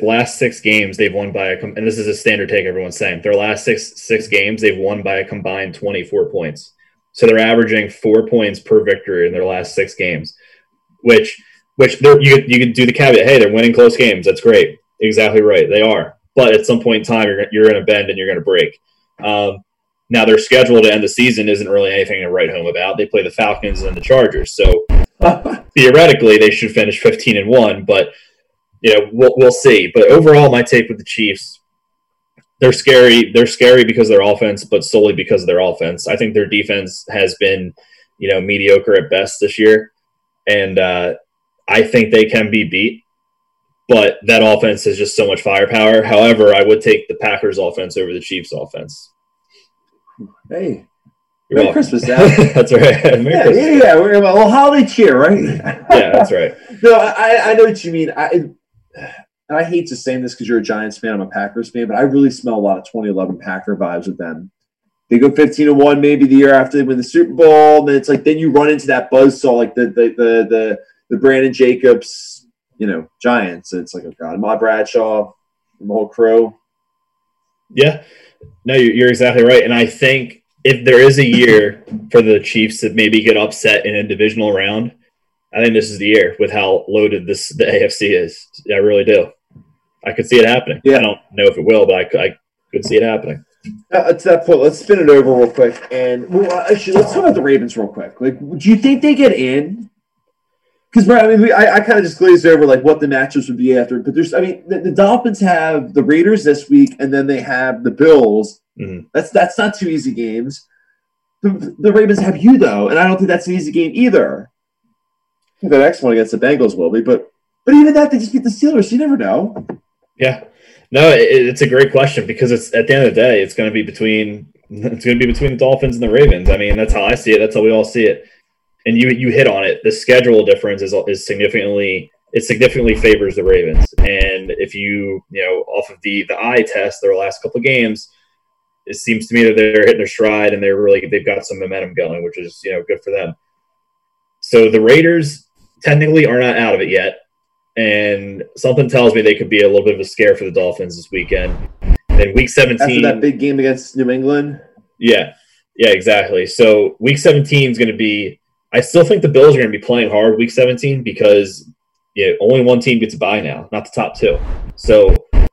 last 6 games, they've won by and this is a standard take everyone's saying. Their last six games, they've won by a combined 24 points. So they're averaging 4 points per victory in their last 6 games, which you could do the caveat, hey, they're winning close games. That's great. Exactly right. They are. But at some point in time, you're going to bend and you're going to break. Now, their schedule to end the season isn't really anything to write home about. They play the Falcons and the Chargers. So, theoretically, they should finish 15-1. But, you know, we'll see. But overall, my take with the Chiefs, they're scary. They're scary because of their offense, but solely because of their offense. I think their defense has been, you know, mediocre at best this year. And I think they can be beat. But that offense is just so much firepower. However, I would take the Packers offense over the Chiefs offense. Hey, Merry Christmas, Zach. That's right. Merry Christmas. We're about holiday cheer, right? Yeah, that's right. No, I know what you mean. I hate to say this because you're a Giants fan. I'm a Packers fan, but I really smell a lot of 2011 Packer vibes with them. They go 15-1 maybe the year after they win the Super Bowl. And then it's like then you run into that buzzsaw, like the Brandon Jacobs, you know, Giants. It's like, oh God, Ahmad Bradshaw, the whole crew. Yeah. No, you're exactly right. And I think if there is a year for the Chiefs that maybe get upset in a divisional round, I think this is the year with how loaded the AFC is. I really do. I could see it happening. Yeah. I don't know if it will, but I could see it happening. To that point, let's spin it over real quick. And actually, let's talk about the Ravens real quick. Like, do you think they get in? Because, I mean, I kind of just glazed over, like, what the matchups would be after. But there's – I mean, the Dolphins have the Raiders this week, and then they have the Bills. Mm-hmm. That's not two easy games. The Ravens have you, though, and I don't think that's an easy game either. I think the next one against the Bengals will be. But even that, they just beat the Steelers. So you never know. Yeah. No, it's a great question because it's at the end of the day, it's going to be between the Dolphins and the Ravens. I mean, that's how I see it. That's how we all see it. And you hit on it. The schedule difference is significantly favors the Ravens. And if you off of the eye test, their last couple of games, it seems to me that they're hitting their stride and they've got some momentum going, which is good for them. So the Raiders technically are not out of it yet. And something tells me they could be a little bit of a scare for the Dolphins this weekend. And week 17. After that big game against New England? Yeah. Yeah, exactly. So week 17 is going to be – I still think the Bills are going to be playing hard week 17 because only one team gets a bye now, not the top two. So I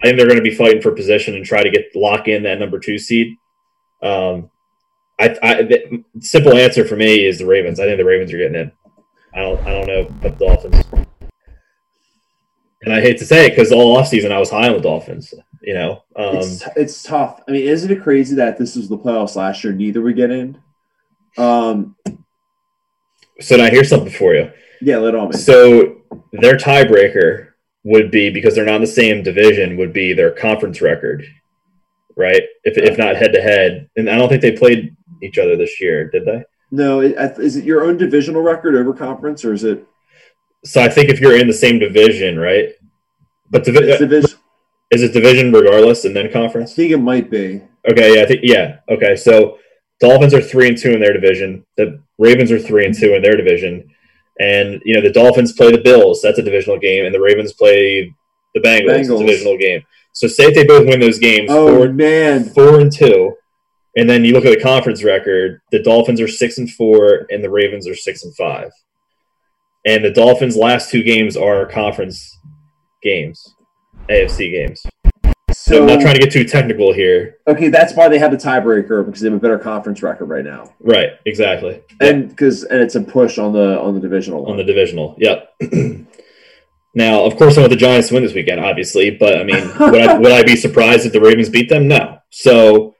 think they're going to be fighting for position and try to lock in that number 2 seed. The simple answer for me is the Ravens. I think the Ravens are getting in. I don't know about the Dolphins. And I hate to say it because all offseason I was high on the Dolphins. It's tough. I mean, isn't it crazy that this was the playoffs last year? Neither would get in. So now here's something for you. Yeah, let on me. So their tiebreaker would be, because they're not in the same division, would be their conference record, right? If not head to head, and I don't think they played each other this year, did they? No. Is it your own divisional record over conference, or is it? So I think if you're in the same division, right? But is it division regardless and then conference? I think it might be. Okay, yeah, okay. So Dolphins are 3-2 in their division. The Ravens are 3-2 in their division. And the Dolphins play the Bills, that's a divisional game, and the Ravens play the Bengals. Divisional game. So say if they both win those games, 4-2. And then you look at the conference record, the Dolphins are 6-4 and the Ravens are 6-5. And the Dolphins' last 2 games are conference games, AFC games. So I'm not trying to get too technical here. Okay, that's why they have the tiebreaker, because they have a better conference record right now. Right, exactly. And and it's a push on the divisional one. On the divisional, yep. Now, of course, I want the Giants to win this weekend, obviously. But, I mean, would I be surprised if the Ravens beat them? No. So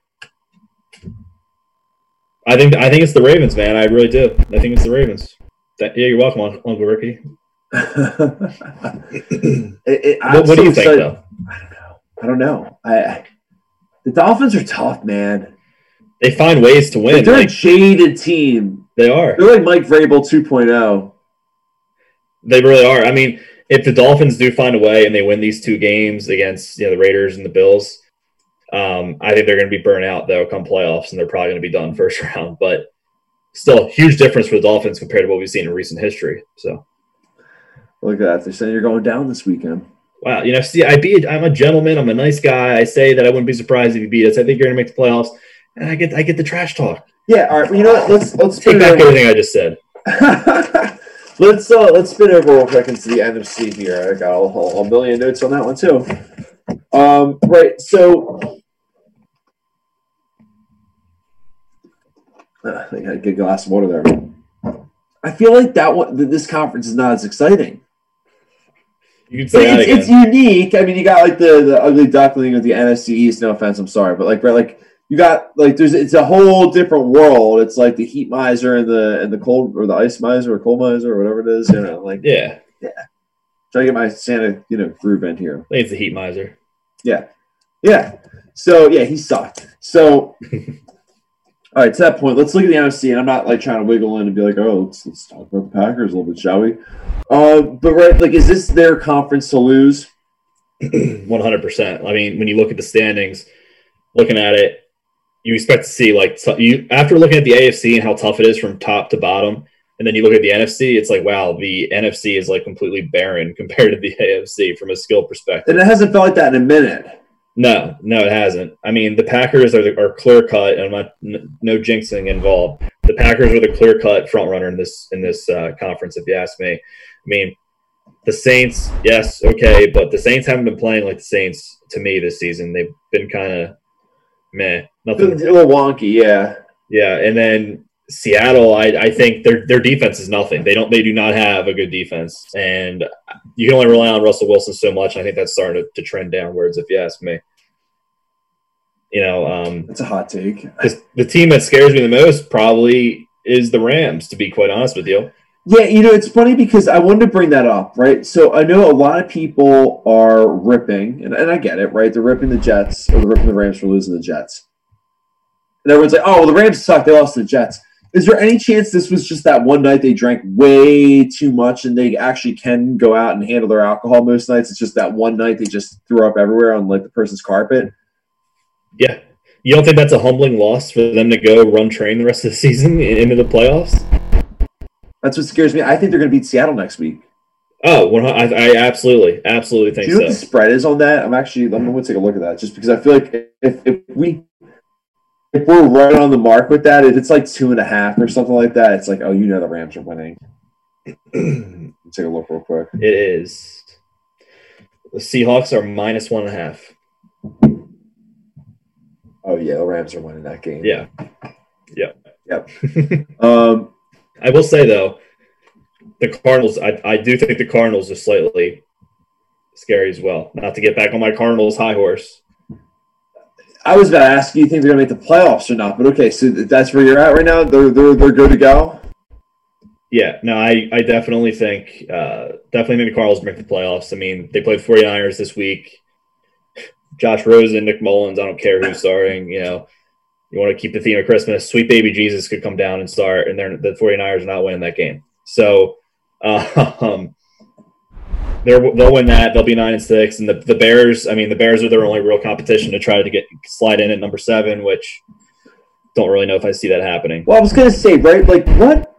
I think it's the Ravens, man. I really do. I think it's the Ravens. Yeah, you're welcome, Uncle Ricky. What do you think, though? I don't know. The Dolphins are tough, man. They find ways to win. They're a jaded team. They are. They're like Mike Vrabel 2.0. They really are. I mean, if the Dolphins do find a way and they win these 2 games against the Raiders and the Bills, I think they're going to be burnt out, though, come playoffs, and they're probably going to be done first round. But still, huge difference for the Dolphins compared to what we've seen in recent history. So, look at that. They're saying you're going down this weekend. Wow. I'm a gentleman. I'm a nice guy. I say that I wouldn't be surprised if you beat us. I think you're going to make the playoffs. And I get the trash talk. Yeah. All right. Well, you know what? Let's take back everything I just said. Let's spin over real quick into the NFC here. I got a whole million notes on that one too. Right. So. I think I had a good glass of water there. I feel like this conference is not as exciting. You can say it's unique. I mean, you got like the ugly duckling of the NFC East. No offense, I'm sorry, but you got it's a whole different world. It's like the heat miser and the cold, or the ice miser or cold miser or whatever it is. Yeah. Trying to get my Santa groove in here. I think it's the heat miser. Yeah. So yeah, he sucked. So. All right, to that point, let's look at the NFC, and I'm not trying to wiggle in and be like, "Oh, let's talk about the Packers a little bit, shall we?" But right, is this their conference to lose? 100%. I mean, when you look at the standings, looking at it, you expect to see after looking at the AFC and how tough it is from top to bottom, and then you look at the NFC, it's like, wow, the NFC is completely barren compared to the AFC from a skill perspective, and it hasn't felt like that in a minute. No, it hasn't. I mean, the Packers are clear cut, and no jinxing involved. The Packers are the clear cut front runner in this conference, if you ask me. I mean, the Saints, yes, okay, but the Saints haven't been playing like the Saints to me this season. They've been kind of meh, nothing. It's a little wonky, yeah. Yeah, and then Seattle, I think their defense is nothing. They do not have a good defense, and you can only rely on Russell Wilson so much. I think that's starting to trend downwards, if you ask me. You know, that's a hot take. The team that scares me the most probably is the Rams, to be quite honest with you. Yeah, you know, it's funny because I wanted to bring that up, right? So I know a lot of people are ripping, and I get it, right? They're ripping the Jets, or they're ripping the Rams for losing the Jets. And everyone's like, oh, well, the Rams suck. They lost to the Jets. Is there any chance this was just that one night they drank way too much and they actually can go out and handle their alcohol most nights? It's just that one night they just threw up everywhere on, like, the person's carpet? Yeah. You don't think that's a humbling loss for them to go run train the rest of the season into the playoffs? That's what scares me. I think they're going to beat Seattle next week. Oh, well, I absolutely think so. Do you know what the spread is on that? I'm going to take a look at that just because I feel like if we're right on the mark with that, if it's like 2.5 or something like that, it's like, oh, you know the Rams are winning. Let's take a look real quick. It is. The Seahawks are minus 1.5. Oh, yeah, the Rams are winning that game. Yeah. Yep. I will say, though, the Cardinals, I do think the Cardinals are slightly scary as well. Not to get back on my Cardinals high horse. I was about to ask, do you think they're going to make the playoffs or not? But, okay, so that's where you're at right now? They're good to go? Yeah. No, I definitely think definitely the Cardinals make the playoffs. I mean, they played 49ers this week. Josh Rosen, Nick Mullins, I don't care who's starting, you know. You want to keep the theme of Christmas. Sweet baby Jesus could come down and start, and the 49ers are not winning that game. So they'll win that. They'll be 9-6. And the Bears, I mean, the Bears are their only real competition to try to slide in at number 7, which don't really know if I see that happening. Well, I was going to say, right, like what?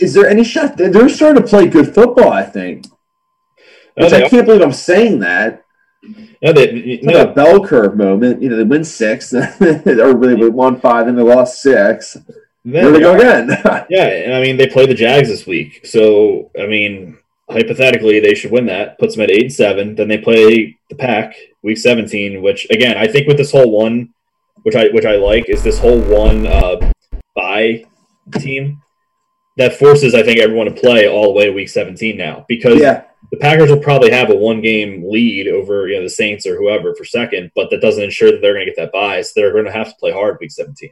Is there any shot? They're starting to play good football, I think. I can't believe I'm saying that. No, it's like a bell curve moment. You know, they win 6, or they won 5, and they lost 6. There they go again. Yeah, and I mean, they play the Jags this week. So, I mean, hypothetically, they should win that. Puts them at 8-7. Then they play the Pack week 17, which, again, I think with this whole one, which I like, is this whole one bye team that forces, I think, everyone to play all the way to week 17 now. Because the Packers will probably have a 1-game lead over, you know, the Saints or whoever for second, but that doesn't ensure that they're going to get that bye. So they're going to have to play hard week 17.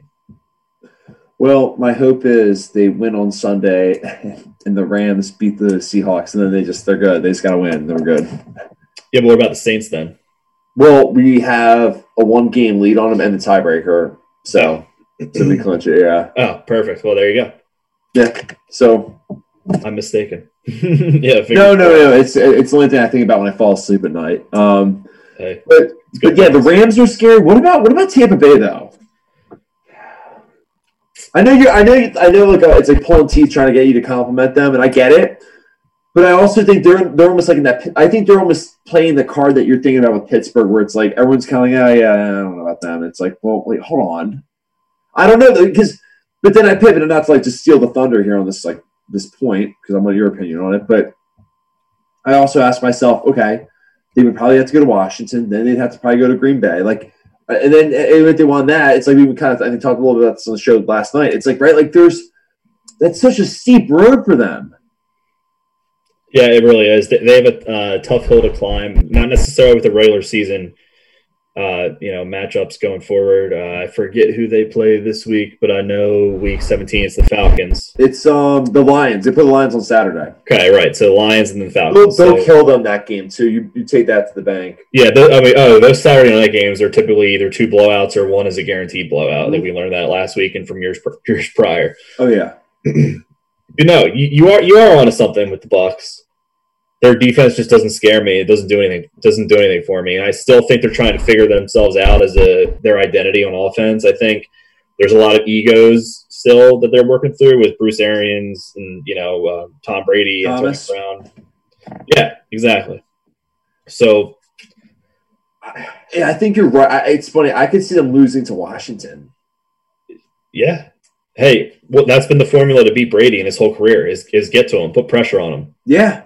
Well, my hope is they win on Sunday and the Rams beat the Seahawks, and then they're good. They just got to win. They're good. Yeah, but what about the Saints then? Well, we have a 1-game lead on them and the tiebreaker. So we clinch it, yeah. Oh, perfect. Well, there you go. Yeah, so I'm mistaken. Yeah. No. It's the only thing I think about when I fall asleep at night. But yeah, the Rams are scary. What about Tampa Bay though? I know. Like it's like pulling teeth trying to get you to compliment them, and I get it. But I also think they're almost like in that. I think they're almost playing the card that you're thinking about with Pittsburgh, where it's like everyone's kind of like, oh yeah, I don't know about them. It's like, well, wait, hold on. I don't know because. But then I pivoted not to just steal the thunder here on this point because I want your opinion on it. But I also asked myself, okay, they would probably have to go to Washington, then they'd have to probably go to Green Bay, and then if they won that, it's like we would kind of I think talked a little bit about this on the show last night. It's like right, like that's such a steep road for them. Yeah, it really is. They have a tough hill to climb, not necessarily with the regular season. You know, matchups going forward. I forget who they play this week, but I know week 17 is the Falcons. It's the Lions. They play the Lions on Saturday. Okay, right. So the Lions and the Falcons. They'll kill them that game too. You take that to the bank. Yeah, those Saturday night games are typically either 2 blowouts or one is a guaranteed blowout. Mm-hmm. Like we learned that last week and from years prior. Oh yeah. You are onto something with the Bucs. Their defense just doesn't scare me. It doesn't do anything. For me. And I still think they're trying to figure themselves out as their identity on offense. I think there's a lot of egos still that they're working through with Bruce Arians and Tom Brady and Tony Brown. Yeah, exactly. So Yeah, I think you're right. It's funny. I could see them losing to Washington. Yeah. Hey, well, that's been the formula to beat Brady in his whole career is get to him, put pressure on him. Yeah.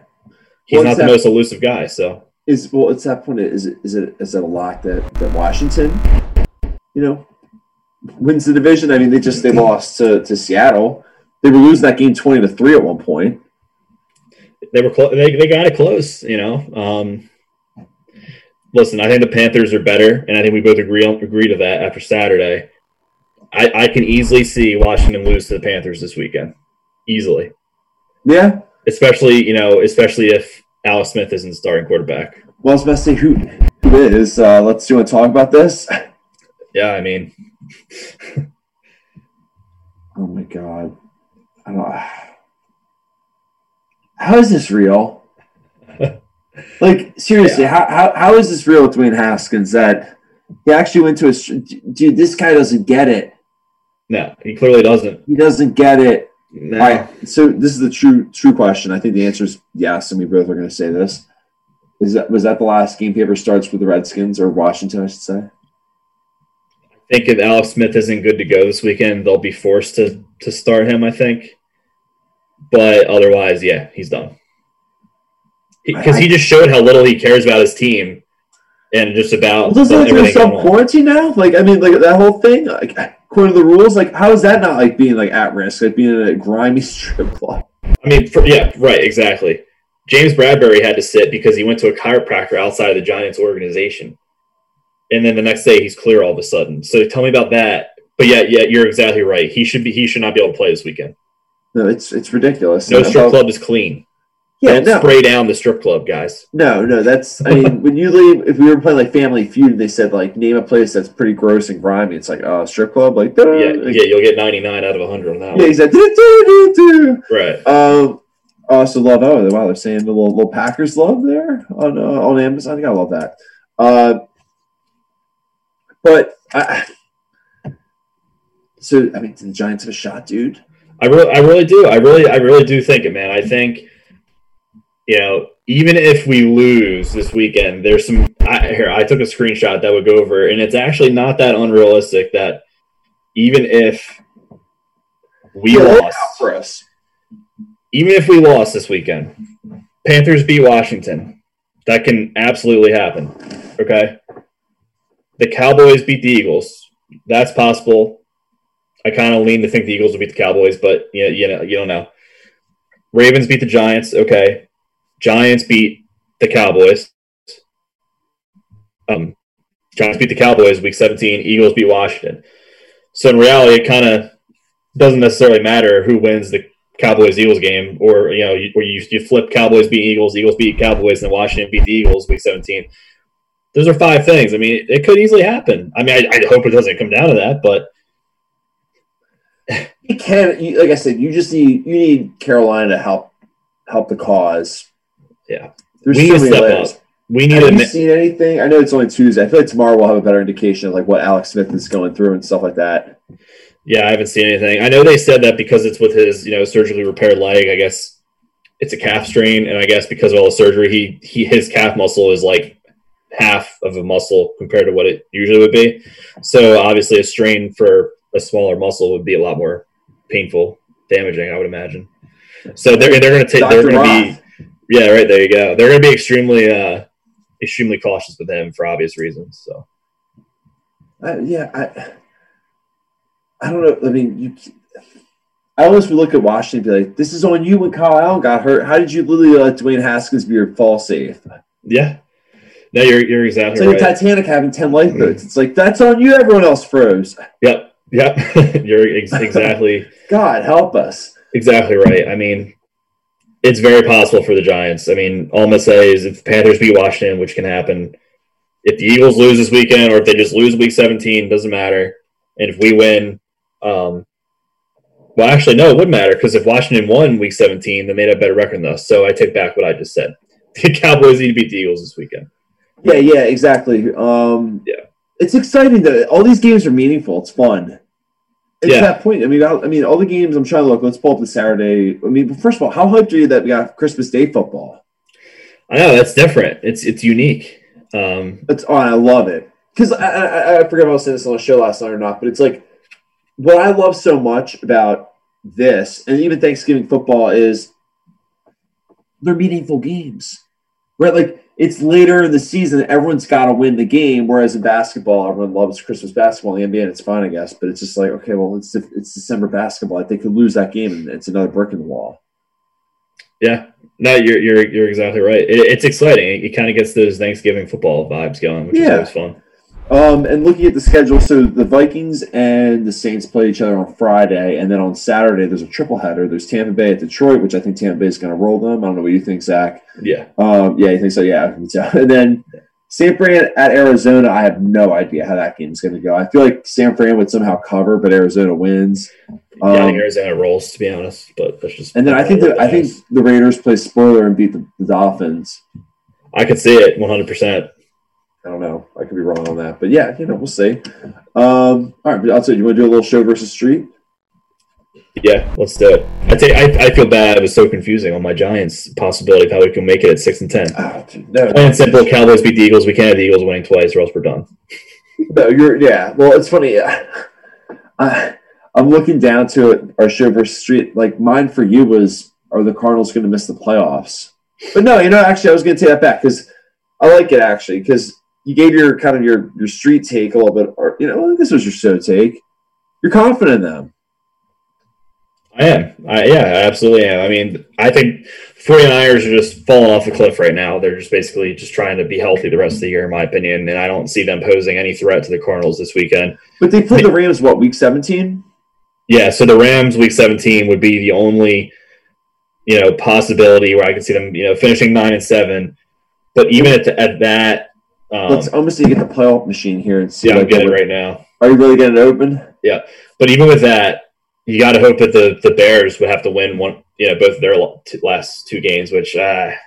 He's not the most elusive guy, so. It's that point. Is it a lock that Washington, wins the division? I mean, they lost to Seattle. They were losing that game 20-3 at one point. They were they got it close, Listen, I think the Panthers are better, and I think we both agree to that after Saturday. I can easily see Washington lose to the Panthers this weekend, easily. Yeah, especially if Alex Smith isn't the starting quarterback. Well, I was about to say who is. Do you want to talk about this? Yeah, I mean, oh my God, I don't. How is this real? Like, seriously, yeah. How is this real with Dwayne Haskins that he actually went to dude, this guy doesn't get it. No, he clearly doesn't. He doesn't get it. No. All right, so this is the true question. I think the answer is yes, and we both are going to say this. Was that the last game he ever starts with the Redskins or Washington, I should say? I think if Alex Smith isn't good to go this weekend, they'll be forced to start him, I think. But otherwise, yeah, he's done. Because he just showed how little he cares about his team and just about doesn't everything. Self-quarantine now? Like, I mean, like that whole thing, like, according to the rules, like, how is that not like being like at risk, like being in a grimy strip club? I mean, yeah, right, exactly. James Bradbury had to sit because he went to a chiropractor outside of the Giants organization. And then the next day he's clear all of a sudden. So tell me about that. But yeah, you're exactly right. He should not be able to play this weekend. No, it's ridiculous. No strip club is clean. Yeah, don't spray down the strip club, guys. No, that's. I mean, when you leave, if we were playing like Family Feud, and they said like name a place that's pretty gross and grimy, it's like strip club, like that. Yeah, like, you'll get 99 out of 100 on that one. Yeah, exactly. Right. I also love. Oh, wow, they're saying the little Packers love there on Amazon. I think I love that. Do the Giants have a shot, dude? I really do. I really do think it, man. I think. Even if we lose this weekend, there's some I took a screenshot that would go over, and it's actually not that unrealistic that even if we lost for us, even if we lost this weekend, Panthers beat Washington. That can absolutely happen. Okay. The Cowboys beat the Eagles. That's possible. I kind of lean to think the Eagles will beat the Cowboys, but you don't know. Ravens beat the Giants. Okay. Giants beat the Cowboys. Giants beat the Cowboys week 17. Eagles beat Washington. So in reality, it kind of doesn't necessarily matter who wins the Cowboys-Eagles game, or you flip Cowboys beat Eagles, Eagles beat Cowboys, and Washington beat the Eagles week 17. Those are five things. I mean, it could easily happen. I mean, I hope it doesn't come down to that, but it can. Like I said, you need Carolina to help the cause. Yeah. There's we need to step up. We need Have you seen anything? I know it's only Tuesday. I feel like tomorrow we'll have a better indication of like what Alex Smith is going through and stuff like that. Yeah, I haven't seen anything. I know they said that because it's with his, surgically repaired leg, I guess it's a calf strain, and I guess because of all the surgery, his calf muscle is like half of a muscle compared to what it usually would be. So obviously a strain for a smaller muscle would be a lot more painful, damaging, I would imagine. So they're going to be yeah, right, there you go. They're going to be extremely cautious with him for obvious reasons. So, I don't know. I mean, I always look at Washington and be like, this is on you when Kyle Allen got hurt. How did you literally let Dwayne Haskins be your false safe? Yeah. No, you're exactly right. It's like the Titanic having 10 lifeboats. It's like, that's on you. Everyone else froze. Yep. You're exactly. God, help us. Exactly right. I mean, it's very possible for the Giants. I mean, all I'm going to say is if the Panthers beat Washington, which can happen, if the Eagles lose this weekend or if they just lose week 17, doesn't matter. And if we win, well, actually, no, it would matter because if Washington won week 17, they made a better record than us. So I take back what I just said. The Cowboys need to beat the Eagles this weekend. Yeah, exactly. Yeah. It's exciting, though. All these games are meaningful. It's fun. It's that point. I mean, all the games. I'm trying to look. Let's pull up the Saturday. I mean, first of all, how hyped are you that we got Christmas Day football? I know that's different. It's unique. I love it. Because I forget if I was saying this on the show last night or not, but it's like what I love so much about this and even Thanksgiving football is they're meaningful games, right? Like it's later in the season. Everyone's got to win the game. Whereas in basketball, everyone loves Christmas basketball in the NBA and it's fine, I guess. But it's just like, okay, well, it's December basketball. They could lose that game and it's another brick in the wall. Yeah. No, you're exactly right. It's exciting. It kind of gets those Thanksgiving football vibes going, which is always fun. And looking at the schedule, so the Vikings and the Saints play each other on Friday, and then on Saturday there's a triple header. There's Tampa Bay at Detroit, which I think Tampa Bay is going to roll them. I don't know what you think, Zach. Yeah. Yeah, you think so? Yeah. And then San Fran at Arizona, I have no idea how that game's going to go. I feel like San Fran would somehow cover, but Arizona wins. Yeah, I think Arizona rolls, to be honest. But that's just. And then I think the Raiders play spoiler and beat the Dolphins. I could see it 100%. I don't know. I could be wrong on that. But, yeah, we'll see. All right, but also, you want to do a little show versus street? Yeah, let's do it. I feel bad. It was so confusing on my Giants possibility of how we can make it at 6-10. Oh, no. Plain and simple, Cowboys beat the Eagles. We can't have the Eagles winning twice or else we're done. No, yeah. Well, it's funny. I'm looking down to it, our show versus street. Like, mine for you was, are the Cardinals going to miss the playoffs? But, no, actually, I was going to take that back because I like it, actually, because – you gave your kind of your street take a little bit, or I think this was your show take. You're confident in them. I am. I absolutely am. I mean, I think 49ers are just falling off a cliff right now. They're just basically just trying to be healthy the rest of the year, in my opinion, and I don't see them posing any threat to the Cardinals this weekend. But they played the Rams, what, week 17? Yeah, so the Rams week 17 would be the only, possibility where I could see them, finishing 9-7. But even at that, I'm just going to get the playoff machine here and see. Yeah, I'm getting it right now. Are you really getting it open? Yeah, but even with that, you got to hope that the Bears would have to win one. Both of their last two games, which I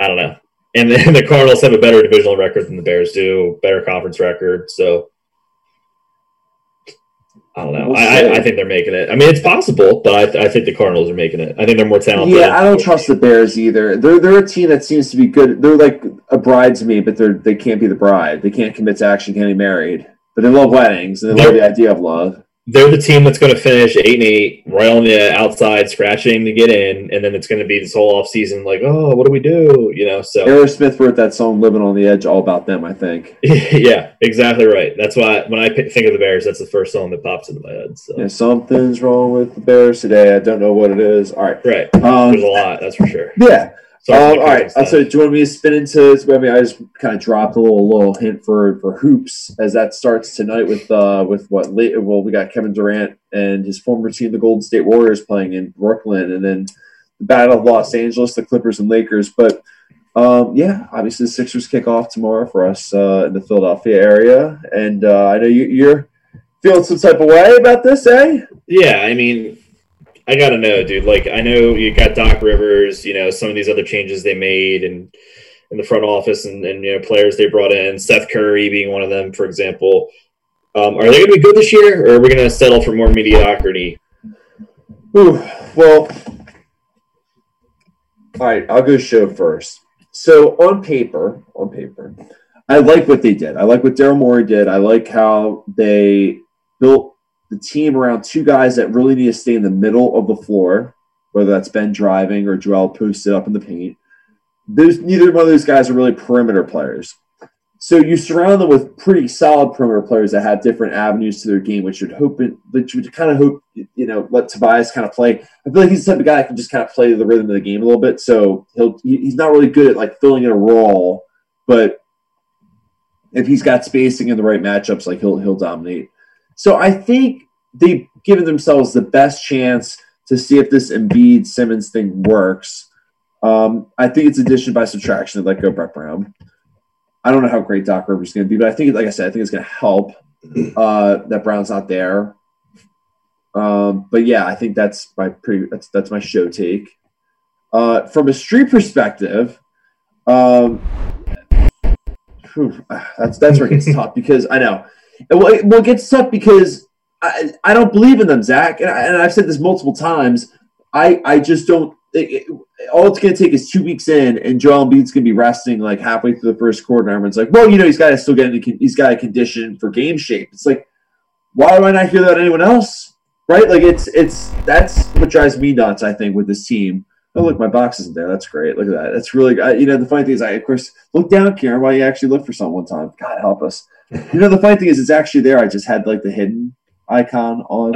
don't know. And then the Cardinals have a better divisional record than the Bears do, better conference record. So I don't know. We'll I think they're making it. I mean, it's possible, but I think the Cardinals are making it. I think they're more talented. Yeah, I don't trust the Bears either. They're a team that seems to be good. They're like a bride to me, but they can't be the bride. They can't commit to action, can't be married. But they love weddings, and they love the idea of love. They're the team that's going to finish 8-8, right on the outside, scratching to get in, and then it's going to be this whole offseason like, oh, what do we do? So Aerosmith wrote that song "Living on the Edge" all about them, I think. Yeah, exactly right. That's why when I think of the Bears, that's the first song that pops into my head. So. Yeah, something's wrong with the Bears today. I don't know what it is. All right, right. There's a lot, that's for sure. Yeah. All right. So, do you want me to spin into? I mean, I just kind of dropped a little hint for hoops as that starts tonight with what? Well, we got Kevin Durant and his former team, the Golden State Warriors, playing in Brooklyn, and then the Battle of Los Angeles, the Clippers and Lakers. But obviously the Sixers kick off tomorrow for us in the Philadelphia area, and I know you're feeling some type of way about this, eh? Yeah, I mean. I gotta know, dude. Like, I know you got Doc Rivers, some of these other changes they made and in the front office and players they brought in, Seth Curry being one of them, for example. Are they gonna be good this year, or are we gonna settle for more mediocrity? Ooh, well, all right, I'll go show first. So on paper, I like what they did. I like what Daryl Morey did. I like how they built the team around two guys that really need to stay in the middle of the floor, whether that's Ben driving or Joel posted up in the paint. Neither one of those guys are really perimeter players. So you surround them with pretty solid perimeter players that have different avenues to their game, which you would kind of hope, let Tobias kind of play. I feel like he's the type of guy that can just kind of play to the rhythm of the game a little bit. So he's not really good at like filling in a role, but if he's got spacing in the right matchups, like he'll dominate. So I think they've given themselves the best chance to see if this Embiid-Simmons thing works. I think it's addition by subtraction to let go Brett Brown. I don't know how great Doc Rivers is going to be, but I think, like I said, it's going to help that Brown's not there. But yeah, I think that's my show take. From a street perspective, that's where it gets tough because I know. Well, it gets tough because I don't believe in them, Zach. And I've said this multiple times. I just don't. All it's going to take is 2 weeks in, and Joel Embiid's going to be resting like halfway through the first quarter. And everyone's like, well, you know, he's got to still get into, he's got to condition for game shape. It's like, why do I not hear that anyone else? Right? Like it's that's what drives me nuts, I think, with this team. Oh, look, my box isn't there. That's great. Look at that. That's really, you know, the funny thing is, I, of course, look down, Kieran, while you actually look for something one time. God help us. You know, the funny thing is, it's actually there. I just had, like, the hidden icon on.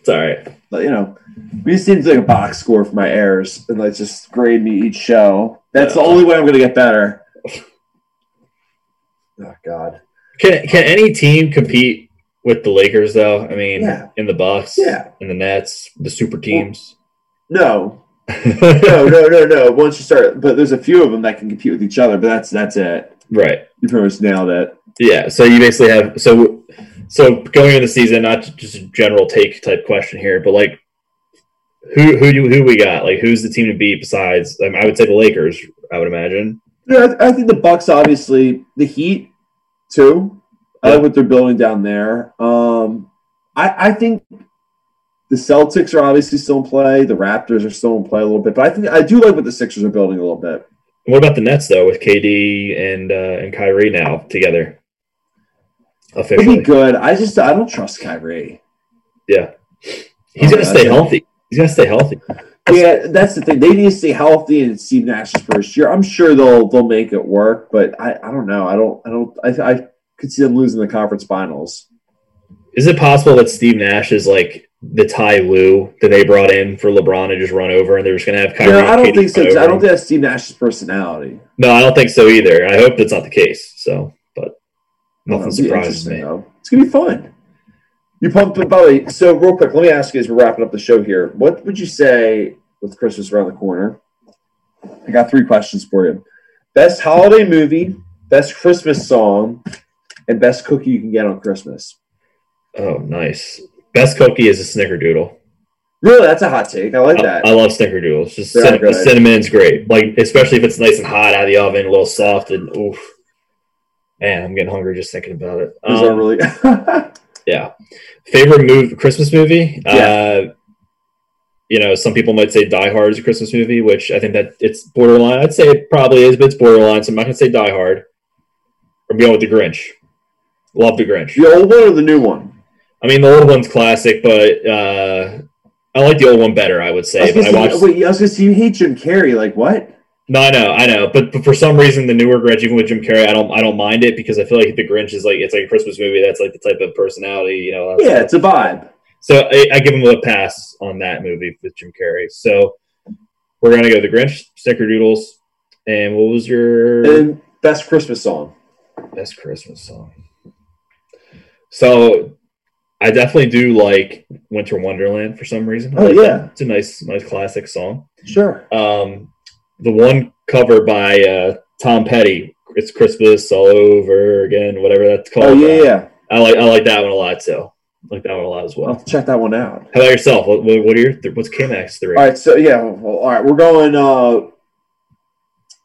It's all right. But, you know, we just need to like a box score for my errors and, like, just grade me each show. That's the only way I'm going to get better. Oh, God. Can any team compete with the Lakers, though? I mean, in the Bucks, in the Nets, the super teams? Well, no. No. Once you start, but there's a few of them that can compete with each other, but that's it. Right. You pretty much nailed it. Yeah. So you basically have, so going into the season, not just a general take type question here, but like who we got? Like who's the team to beat besides, I would say the Lakers, I would imagine. Yeah. I think the Bucks, obviously the Heat too. I like what they're building down there. I think the Celtics are obviously still in play. The Raptors are still in play a little bit, but I do like what the Sixers are building a little bit. What about the Nets though, with KD and Kyrie now together? Officially, it'd be good. I don't trust Kyrie. Yeah, he's gonna stay healthy. He's gonna stay healthy. Yeah, that's the thing. They need to stay healthy, and it's Steve Nash's first year. I'm sure they'll make it work, but I don't know. I could see them losing the conference finals. Is it possible that Steve Nash is like the Ty Lue that they brought in for LeBron to just run over, and they're just going to have Kyrie? No, I don't think so. I don't think that's Steve Nash's personality. No, I don't think so either. I hope that's not the case. So, but nothing surprises me. Though. It's going to be fun. You pumped up, Belly. So, real quick, let me ask you as we're wrapping up the show here, what would you say with Christmas around the corner? I got 3 questions for you. Best holiday movie, best Christmas song, and best cookie you can get on Christmas. Oh, nice. Best cookie is a snickerdoodle. Really? That's a hot take. I like that. I love snickerdoodles. Just cinnamon's great. Like, especially if it's nice and hot out of the oven, a little soft, and oof. Man, I'm getting hungry just thinking about it. Is that really? Yeah. Favorite Christmas movie? Yeah. You know, some people might say Die Hard is a Christmas movie, which I think that it's borderline. I'd say it probably is, but it's borderline, so I'm not going to say Die Hard. I'm going with The Grinch. Love The Grinch. The old one or the new one? I mean, the old one's classic, but I like the old one better, I would say. I was going to say, you hate Jim Carrey. Like, what? No, I know. But for some reason, the newer Grinch, even with Jim Carrey, I don't mind it because I feel like the Grinch is like, it's like a Christmas movie. That's like the type of personality, you know. Yeah, it's a vibe. So I give him a pass on that movie with Jim Carrey. So we're going to go The Grinch, Snickerdoodles, and what was your... And best Christmas song. Best Christmas song. So... I definitely do like Winter Wonderland for some reason. Oh, yeah. It's a nice classic song. Sure. The one cover by Tom Petty, It's Christmas All Over Again, whatever that's called. Oh, yeah. I like that one a lot, too. I like that one a lot as well. I'll check that one out. How about yourself? What's KMAX 3? All right, so, yeah. Well, all right, we're going,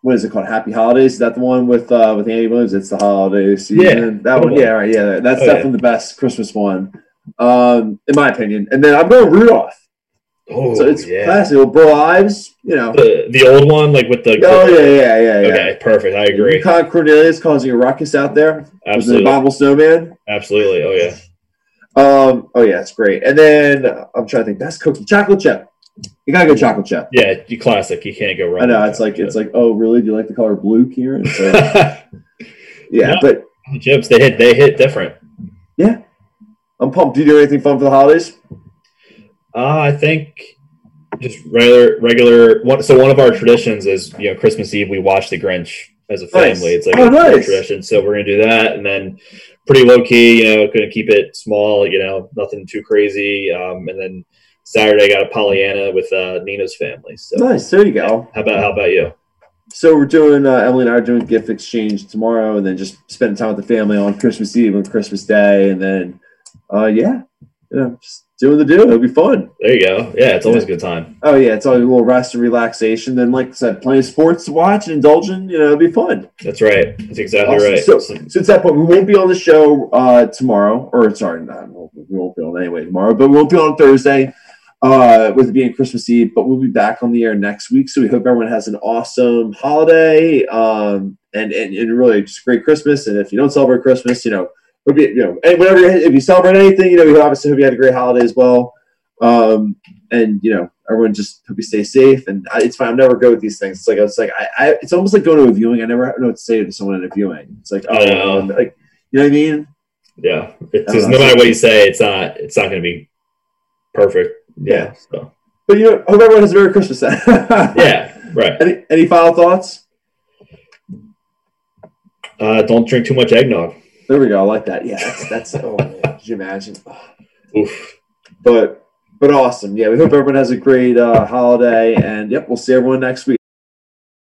what is it called? Happy Holidays? Is that the one with Andy Williams? It's the holiday season. Yeah. That one, yeah, right, yeah. That's definitely the best Christmas one. In my opinion, and then I'm going Rudolph. Oh, so it's classic. Bro Ives, you know, the old one, like with the. Oh yeah. Okay, perfect. I agree. Con Cornelius causing a ruckus out there. Absolutely. The Bible Snowman. Absolutely. Oh yeah. Oh yeah, it's great. And then I'm trying to think. Best cookie, chocolate chip. You gotta go chocolate chip. Yeah, you classic. You can't go wrong. I know. It's like. Oh really? Do you like the color blue, Kieran? So, yeah, no, but chips they hit different. Yeah. I'm pumped. Do you do anything fun for the holidays? I think just regular. So one of our traditions is, you know, Christmas Eve we watch The Grinch as a family. Nice. It's like a tradition. So we're gonna do that, and then pretty low key, you know, gonna keep it small. You know, nothing too crazy. And then Saturday I got a Pollyanna with Nina's family. So nice. There you go. How about you? So we're doing Emily and I are doing gift exchange tomorrow, and then just spending time with the family on Christmas Eve and Christmas Day, and then. Just doing the do. It'll be fun. There you go. Yeah, it's always a good time. Oh, yeah, it's always a little rest and relaxation. Then, like I said, playing sports to watch and indulging, you know, it'll be fun. That's right. That's exactly awesome. Right. So at that point, we won't be on the show tomorrow. Or, sorry, we won't be on anyway tomorrow, but we won't be on Thursday. with it being Christmas Eve, but we'll be back on the air next week. So we hope everyone has an awesome holiday, and really just a great Christmas. And if you don't celebrate Christmas, if you celebrate anything, we obviously hope you had a great holiday as well. Everyone just hope you stay safe. And it's fine. I'm never good with these things. It's almost like going to a viewing. I never know what to say to someone at a viewing. It's like, you know what I mean? Yeah. No matter what you say, it's not going to be perfect. Yeah. So, but hope everyone has a Merry Christmas then. Yeah. Right. Any final thoughts? Don't drink too much eggnog. There we go. I like that. Yeah. That's oh man. Could you imagine? Oof. But awesome. Yeah. We hope everyone has a great holiday, and yep, we'll see everyone next week.